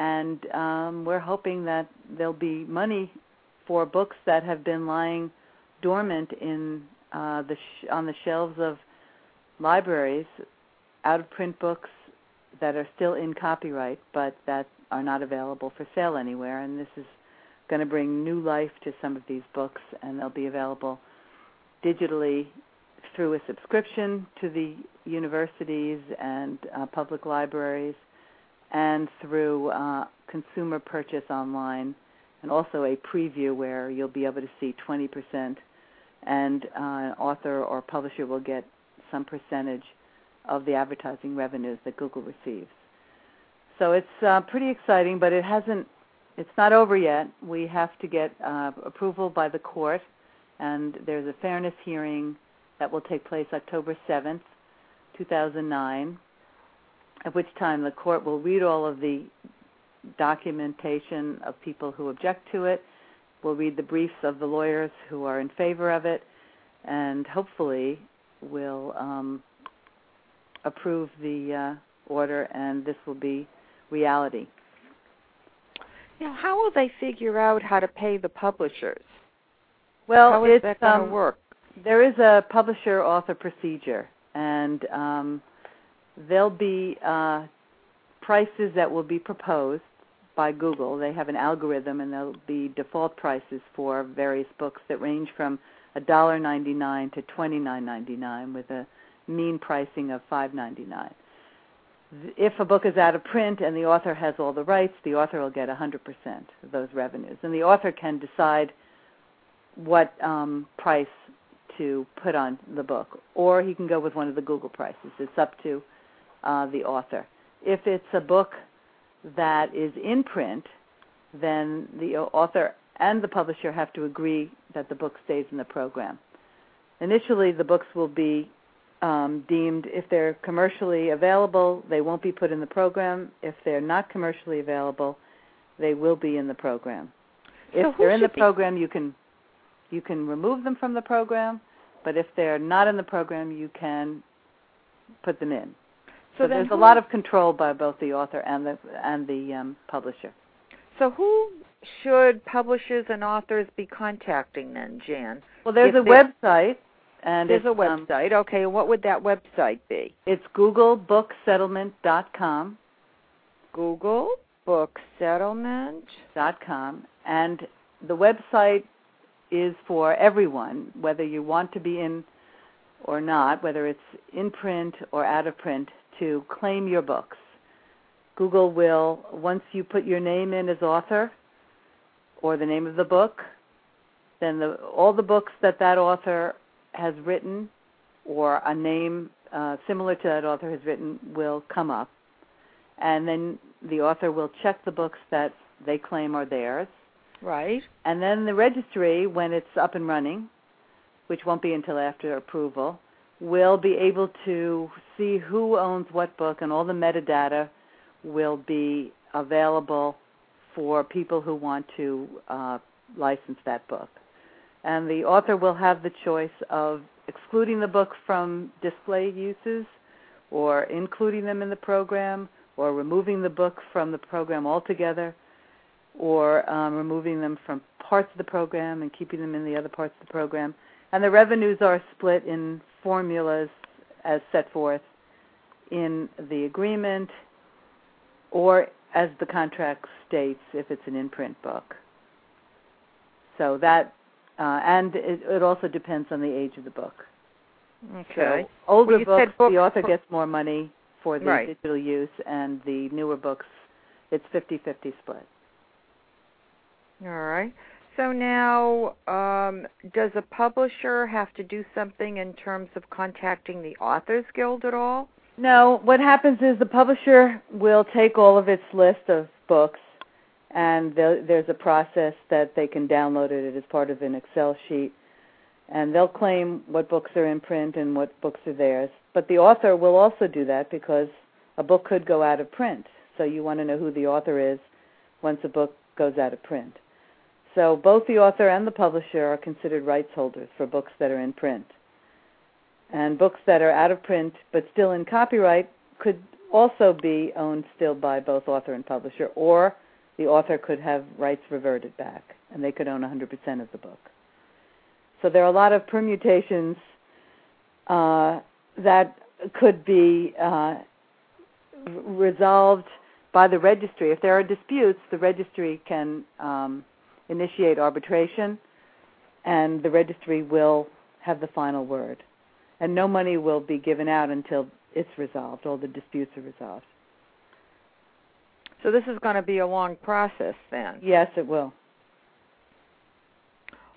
And um, we're hoping that there'll be money for books that have been lying dormant in Uh, the sh- on the shelves of libraries, out-of-print books that are still in copyright but that are not available for sale anywhere. And this is going to bring new life to some of these books, and they'll be available digitally through a subscription to the universities and uh, public libraries, and through uh, consumer purchase online, and also a preview where you'll be able to see twenty percent, and uh, an author or publisher will get some percentage of the advertising revenues that Google receives. So it's uh, pretty exciting, but it hasn't, it's not over yet. We have to get uh, approval by the court, and there's a fairness hearing that will take place October seventh, two thousand nine, at which time the court will read all of the documentation of people who object to it. We'll read the briefs of the lawyers who are in favor of it, and hopefully we'll um, approve the uh, order, and this will be reality. Now, how will they figure out how to pay the publishers? Well, how is that going to um, work? There is a publisher-author procedure, and um, there'll be uh, prices that will be proposed by Google. They have an algorithm, and there'll be default prices for various books that range from one dollar ninety-nine to twenty-nine ninety-nine, with a mean pricing of five ninety-nine. If a book is out of print and the author has all the rights, the author will get one hundred percent of those revenues. And the author can decide what um, price to put on the book, or he can go with one of the Google prices. It's up to uh, the author. If it's a book that is in print, then the author and the publisher have to agree that the book stays in the program. Initially, the books will be um, deemed, if they're commercially available, they won't be put in the program. If they're not commercially available, they will be in the program. If so they're in the program, you can you can remove them from the program, but if they're not in the program, you can put them in. So, so there's who, a lot of control by both the author and the and the um, publisher. So who should publishers and authors be contacting then, Jan? Well, there's if a website. And there's a website. Um, okay, what would that website be? It's google book settlement dot com. google book settlement dot com. And the website is for everyone, whether you want to be in or not, whether it's in print or out of print, to claim your books. Google will, once you put your name in as author or the name of the book, then the, all the books that that author has written or a name uh, similar to that author has written will come up. And then the author will check the books that they claim are theirs. Right. And then the registry, when it's up and running, which won't be until after approval, will be able to see who owns what book, and all the metadata will be available for people who want to uh, license that book. And the author will have the choice of excluding the book from display uses, or including them in the program, or removing the book from the program altogether, or um, removing them from parts of the program and keeping them in the other parts of the program. And the revenues are split in formulas as set forth in the agreement, or as the contract states if it's an in-print book. So that... Uh, and it, it also depends on the age of the book. Okay. So older well, books, books, the author gets more money for the right. digital use, and the newer books, it's fifty-fifty split. All right. So now, um, does a publisher have to do something in terms of contacting the Authors Guild at all? No. What happens is the publisher will take all of its list of books, and there's a process that they can download it as part of an Excel sheet, and they'll claim what books are in print and what books are theirs. But the author will also do that, because a book could go out of print, so you want to know who the author is once a book goes out of print. So both the author and the publisher are considered rights holders for books that are in print. And books that are out of print but still in copyright could also be owned still by both author and publisher, or the author could have rights reverted back, and they could own one hundred percent of the book. So there are a lot of permutations uh, that could be uh, resolved by the registry. If there are disputes, the registry can um, initiate arbitration, and the registry will have the final word. And no money will be given out until it's resolved, all the disputes are resolved. So this is going to be a long process then. Yes, it will.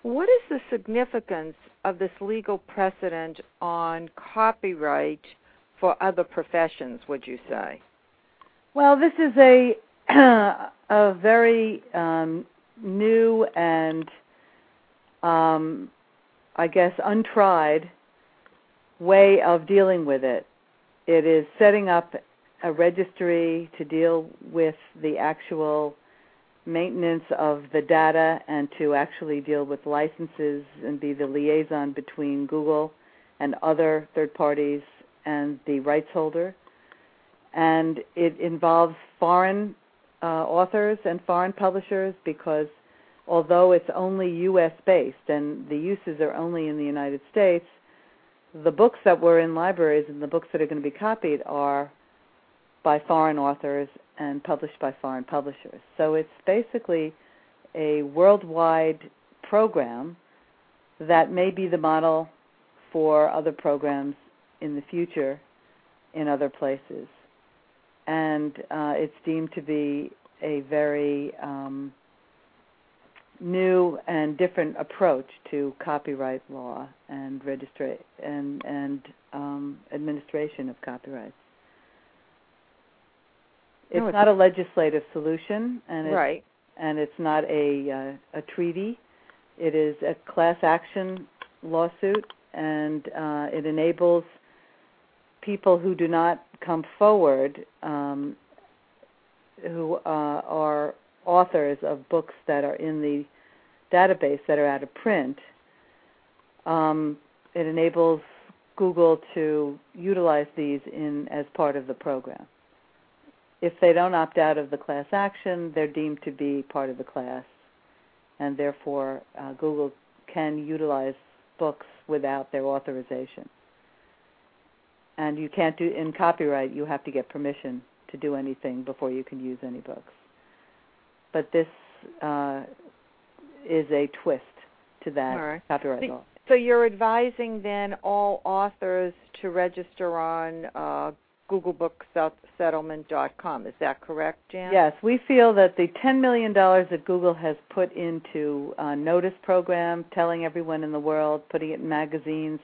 What is the significance of this legal precedent on copyright for other professions, would you say? Well, this is a a very um, new and, um, I guess, untried way of dealing with it. It is setting up a registry to deal with the actual maintenance of the data, and to actually deal with licenses and be the liaison between Google and other third parties and the rights holder. And it involves foreign uh, authors and foreign publishers, because although it's only U S based and the uses are only in the United States, the books that were in libraries and the books that are going to be copied are by foreign authors and published by foreign publishers. So it's basically a worldwide program that may be the model for other programs in the future in other places. And uh, it's deemed to be a very um, new and different approach to copyright law and registra- and, and um, administration of copyrights. It's, no, it's not a legislative solution, and it's, right. and it's not a uh, a treaty. It is a class action lawsuit, and uh, it enables people who do not come forward, um, who uh, are authors of books that are in the database that are out of print. Um, it enables Google to utilize these in as part of the program. If they don't opt out of the class action, they're deemed to be part of the class, and therefore uh, Google can utilize books without their authorization. And you can't do, in copyright, you have to get permission to do anything before you can use any books. But this uh, is a twist to that right. copyright law. So you're advising then all authors to register on uh, Google Book Settlement dot com. Is that correct, Jan? Yes. We feel that the ten million dollars that Google has put into a notice program, telling everyone in the world, putting it in magazines,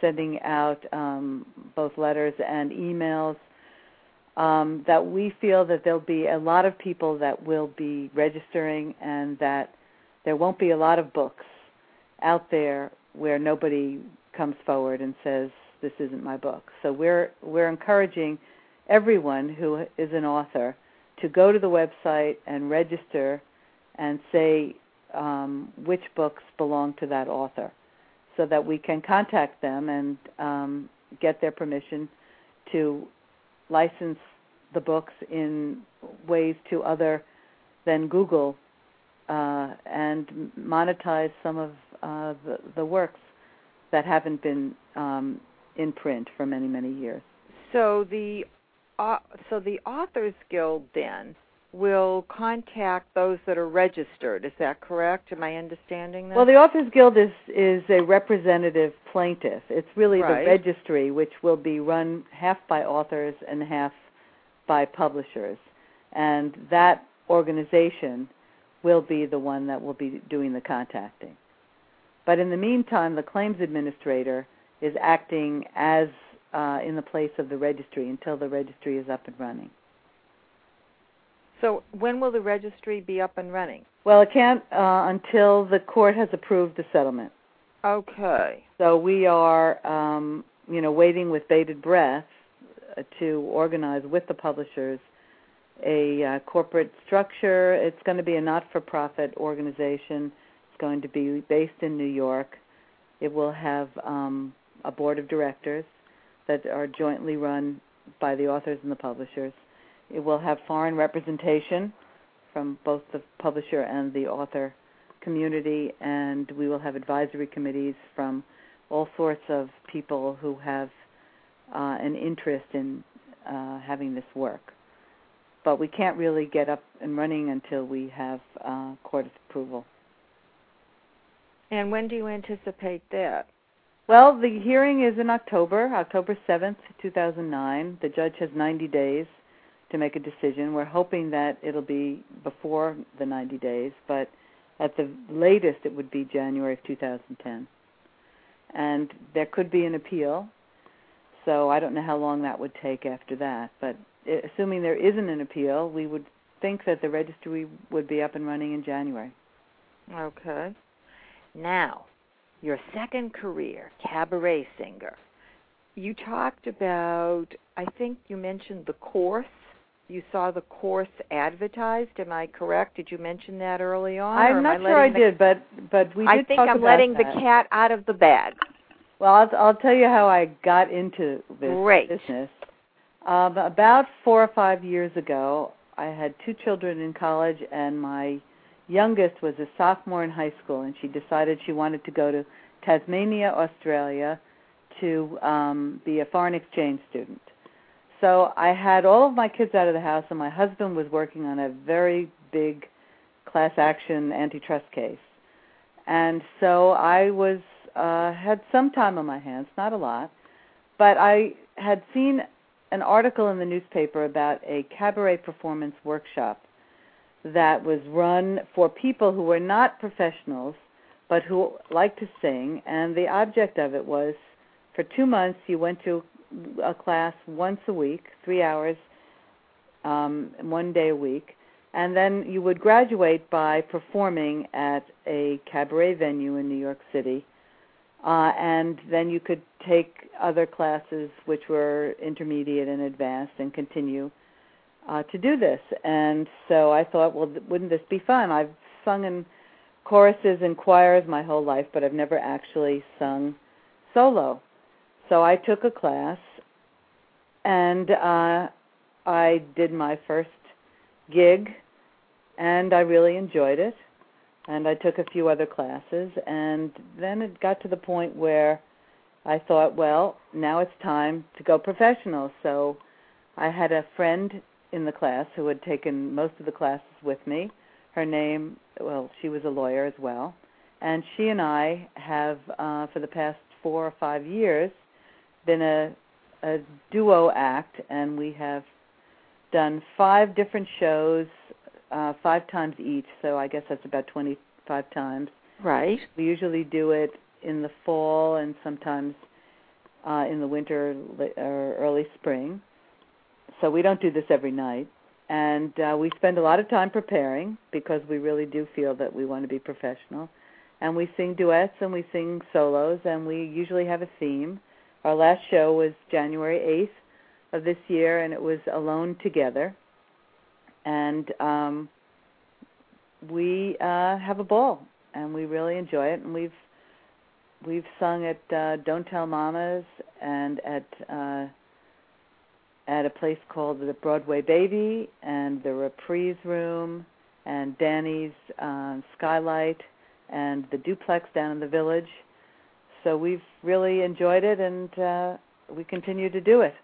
sending out um, both letters and emails, um, that we feel that there'll be a lot of people that will be registering and that there won't be a lot of books out there where nobody comes forward and says, this isn't my book. So we're we're encouraging everyone who is an author to go to the website and register and say um, which books belong to that author, so that we can contact them and um, get their permission to license the books in ways to other than Google uh, and monetize some of uh, the, the works that haven't been um, in print for many, many years. So the uh, so the Authors Guild then will contact those that are registered. Is that correct? Am I understanding that? Well, the Authors Guild is, is a representative plaintiff. It's really right. the registry, which will be run half by authors and half by publishers. And that organization will be the one that will be doing the contacting. But in the meantime, the claims administrator is acting as uh, in the place of the registry until the registry is up and running. So when will the registry be up and running? Well, it can't uh, until the court has approved the settlement. Okay. So we are, um, you know, waiting with bated breath to organize with the publishers a uh, corporate structure. It's going to be a not-for-profit organization. It's going to be based in New York. It will have um, a board of directors that are jointly run by the authors and the publishers. It will have foreign representation from both the publisher and the author community, and we will have advisory committees from all sorts of people who have uh, an interest in uh, having this work. But we can't really get up and running until we have uh, court approval. And when do you anticipate that? Well, the hearing is in October, October seventh, two thousand nine. The judge has ninety days to make a decision. We're hoping that it'll be before the ninety days, but at the latest it would be January of two thousand ten. And there could be an appeal, so I don't know how long that would take after that. But assuming there isn't an appeal, we would think that the registry would be up and running in January. Okay. Now, your second career, cabaret singer. You talked about, I think you mentioned the course. You saw the course advertised. Am I correct? Did you mention that early on? I'm not sure I did, but but we did talk about that. I think I'm letting the cat out of the bag. Well, I'll, I'll tell you how I got into this Great. business. Um, about four or five years ago, I had two children in college, and my youngest was a sophomore in high school, and she decided she wanted to go to Tasmania, Australia, to um, be a foreign exchange student. So I had all of my kids out of the house, and my husband was working on a very big class action antitrust case. And so I was uh, had some time on my hands, not a lot, but I had seen an article in the newspaper about a cabaret performance workshop that was run for people who were not professionals but who liked to sing, and the object of it was for two months you went to a class once a week, three hours, um, one day a week, and then you would graduate by performing at a cabaret venue in New York City, uh, and then you could take other classes which were intermediate and advanced and continue Uh, to do this. And so I thought, well, th- wouldn't this be fun? I've sung in choruses and choirs my whole life, but I've never actually sung solo. So I took a class, and uh, I did my first gig, and I really enjoyed it. And I took a few other classes, and then it got to the point where I thought, well, now it's time to go professional. So I had a friend in the class who had taken most of the classes with me. Her name, well, she was a lawyer as well. And she and I have, uh, for the past four or five years, been a, a duo act, and we have done five different shows, uh, five times each, so I guess that's about twenty-five times. Right. We usually do it in the fall and sometimes uh, in the winter or early spring. So we don't do this every night. And uh, we spend a lot of time preparing because we really do feel that we want to be professional. And we sing duets and we sing solos, and we usually have a theme. Our last show was January eighth of this year, and it was Alone Together. And um, we uh, have a ball, and we really enjoy it. And we've we've sung at uh, Don't Tell Mamas and at uh, at a place called the Broadway Baby and the Reprise Room and Danny's uh, Skylight and the Duplex down in the Village. So we've really enjoyed it, and uh, we continue to do it.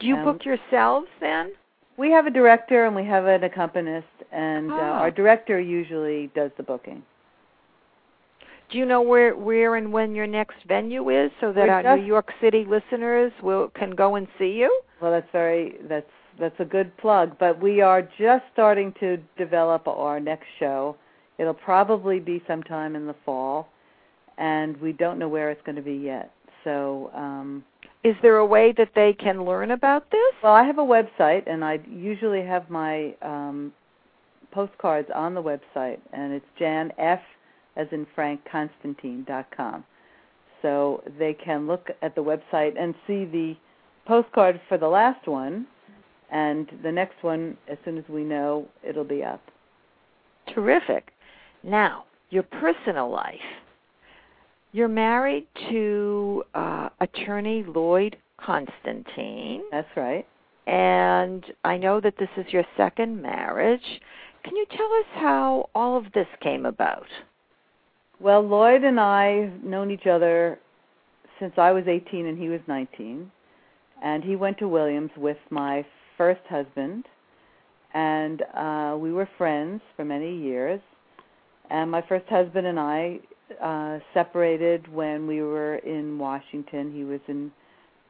Do you um, book yourselves then? We have a director and we have an accompanist, and oh. uh, our director usually does the booking. Do you know where, where and when your next venue is, so that We're our just, New York City listeners will can go and see you? Well, that's very that's that's a good plug. But we are just starting to develop our next show. It'll probably be sometime in the fall, and we don't know where it's going to be yet. So, um, is there a way that they can learn about this? Well, I have a website, and I usually have my um, postcards on the website, and it's Jan F. as in Frank Constantine dot com. So they can look at the website and see the postcard for the last one, and the next one, as soon as we know, it'll be up. Terrific. Now, your personal life. You're married to uh, attorney Lloyd Constantine. That's right. And I know that this is your second marriage. Can you tell us how all of this came about? Well, Lloyd and I have known each other since I was eighteen and he was nineteen. And he went to Williams with my first husband. And uh, we were friends for many years. And my first husband and I uh, separated when we were in Washington. He was in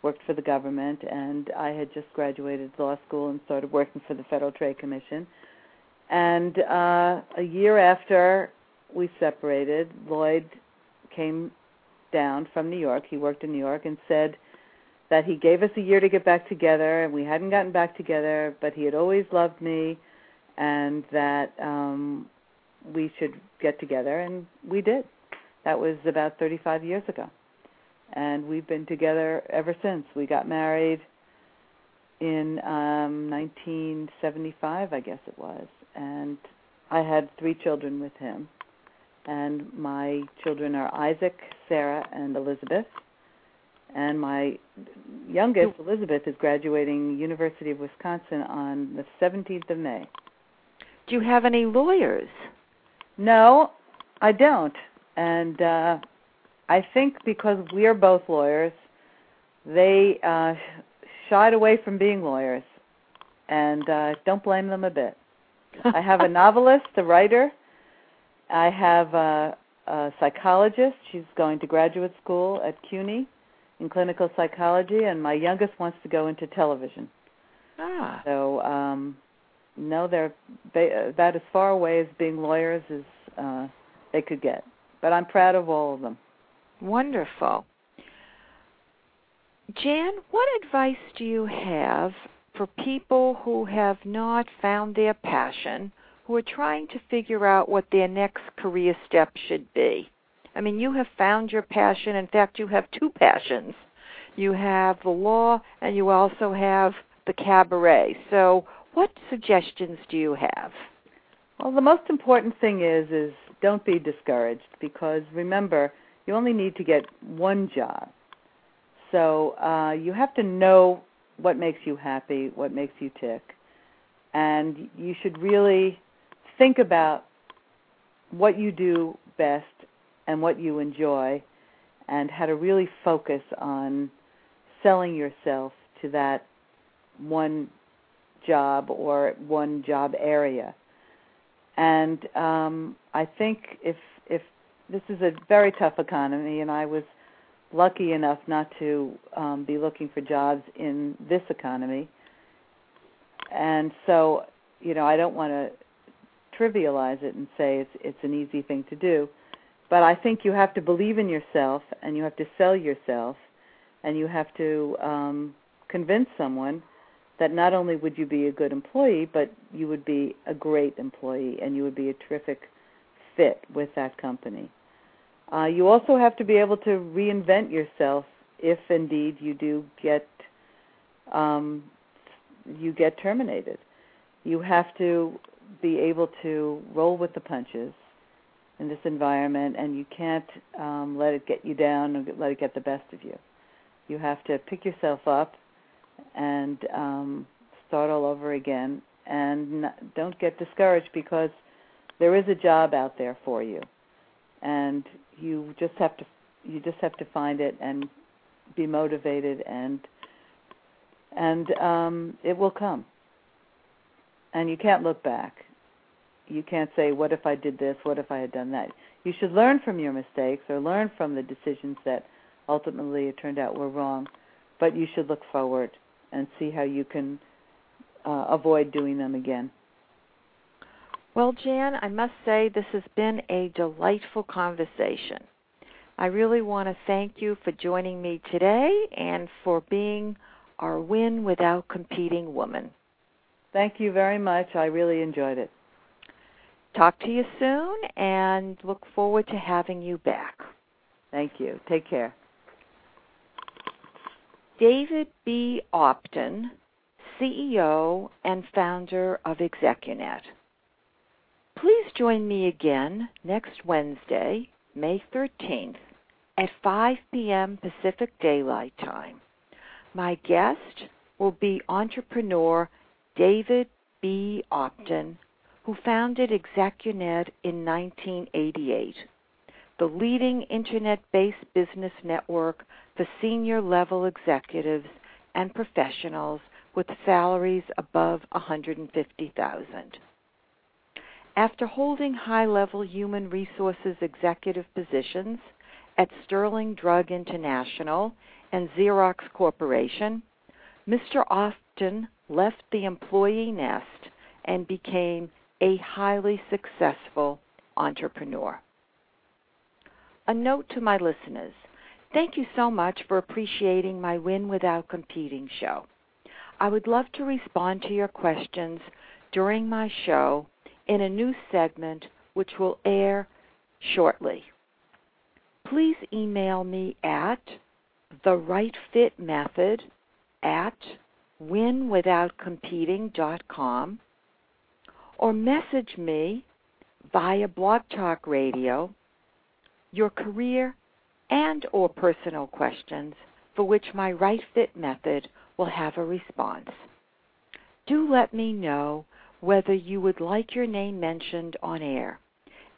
worked for the government, and I had just graduated law school and started working for the Federal Trade Commission. And uh, a year after we separated, Lloyd came down from New York. He worked in New York and said that he gave us a year to get back together, and we hadn't gotten back together, but he had always loved me, and that um, we should get together, and we did. That was about thirty-five years ago, and we've been together ever since. We got married in um, nineteen seventy-five, I guess it was, and I had three children with him. And my children are Isaac, Sarah, and Elizabeth. And my youngest, Elizabeth, is graduating University of Wisconsin on the seventeenth of May. Do you have any lawyers? No, I don't. And uh, I think because we're both lawyers, they uh, shied away from being lawyers. And uh, don't blame them a bit. I have a novelist, a writer. I have a, a psychologist. She's going to graduate school at C U N Y in clinical psychology, and my youngest wants to go into television. Ah. So, um, no, they're they, about as far away as being lawyers as uh, they could get. But I'm proud of all of them. Wonderful. Jan, what advice do you have for people who have not found their passion, who are trying to figure out what their next career step should be? I mean, you have found your passion. In fact, you have two passions. You have the law, and you also have the cabaret. So what suggestions do you have? Well, the most important thing is, is don't be discouraged, because remember, you only need to get one job. So uh, you have to know what makes you happy, what makes you tick, and you should really think about what you do best and what you enjoy and how to really focus on selling yourself to that one job or one job area. And um, I think if if this is a very tough economy, and I was lucky enough not to um, be looking for jobs in this economy, and so, you know, I don't want to trivialize it and say it's it's an easy thing to do, but I think you have to believe in yourself, and you have to sell yourself, and you have to um, convince someone that not only would you be a good employee, but you would be a great employee and you would be a terrific fit with that company. Uh, you also have to be able to reinvent yourself if indeed you do get um, you get terminated. You have to be able to roll with the punches in this environment, and you can't um, let it get you down and let it get the best of you. You have to pick yourself up and um, start all over again, and not, don't get discouraged, because there is a job out there for you, and you just have to you just have to find it and be motivated, and and um, it will come. And you can't look back. You can't say, "What if I did this? What if I had done that?" You should learn from your mistakes or learn from the decisions that ultimately it turned out were wrong. But you should look forward and see how you can uh, avoid doing them again. Well, Jan, I must say this has been a delightful conversation. I really want to thank you for joining me today and for being our Win Without Competing woman. Thank you very much. I really enjoyed it. Talk to you soon, and look forward to having you back. Thank you. Take care. David B. Opton, C E O and founder of ExecuNet. Please join me again next Wednesday, May thirteenth, at five p.m. Pacific Daylight Time. My guest will be entrepreneur David B. Opton, who founded ExecuNet in nineteen eighty-eight, the leading Internet-based business network for senior-level executives and professionals with salaries above one hundred fifty thousand dollars. After holding high-level human resources executive positions at Sterling Drug International and Xerox Corporation, Mister Opton left the employee nest and became a highly successful entrepreneur. A note to my listeners: thank you so much for appreciating my Win Without Competing show. I would love to respond to your questions during my show in a new segment which will air shortly. Please email me at therightfitmethod at winwithoutcompeting dot com, or message me via Blog Talk Radio your career and or personal questions for which my Right Fit Method will have a response. Do let me know whether you would like your name mentioned on air.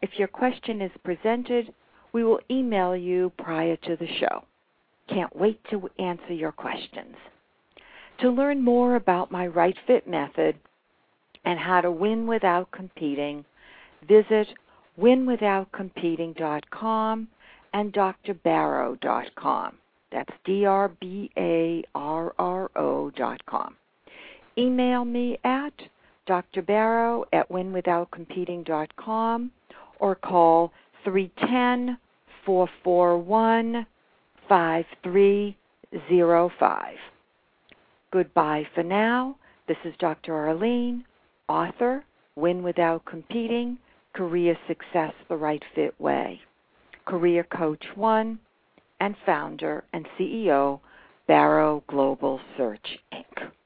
If your question is presented, we will email you prior to the show. Can't wait to answer your questions. To learn more about my Right Fit Method and how to win without competing, visit win without competing dot com and d r barrow dot com. That's D R B A R R O dot com. Email me at drbarrow at winwithoutcompeting dot com or call three one zero, four four one, five three zero five. Goodbye for now. This is Doctor Arlene, author, Win Without Competing, Career Success the Right Fit Way, Career Coach One, and founder and C E O, Barrow Global Search, Incorporated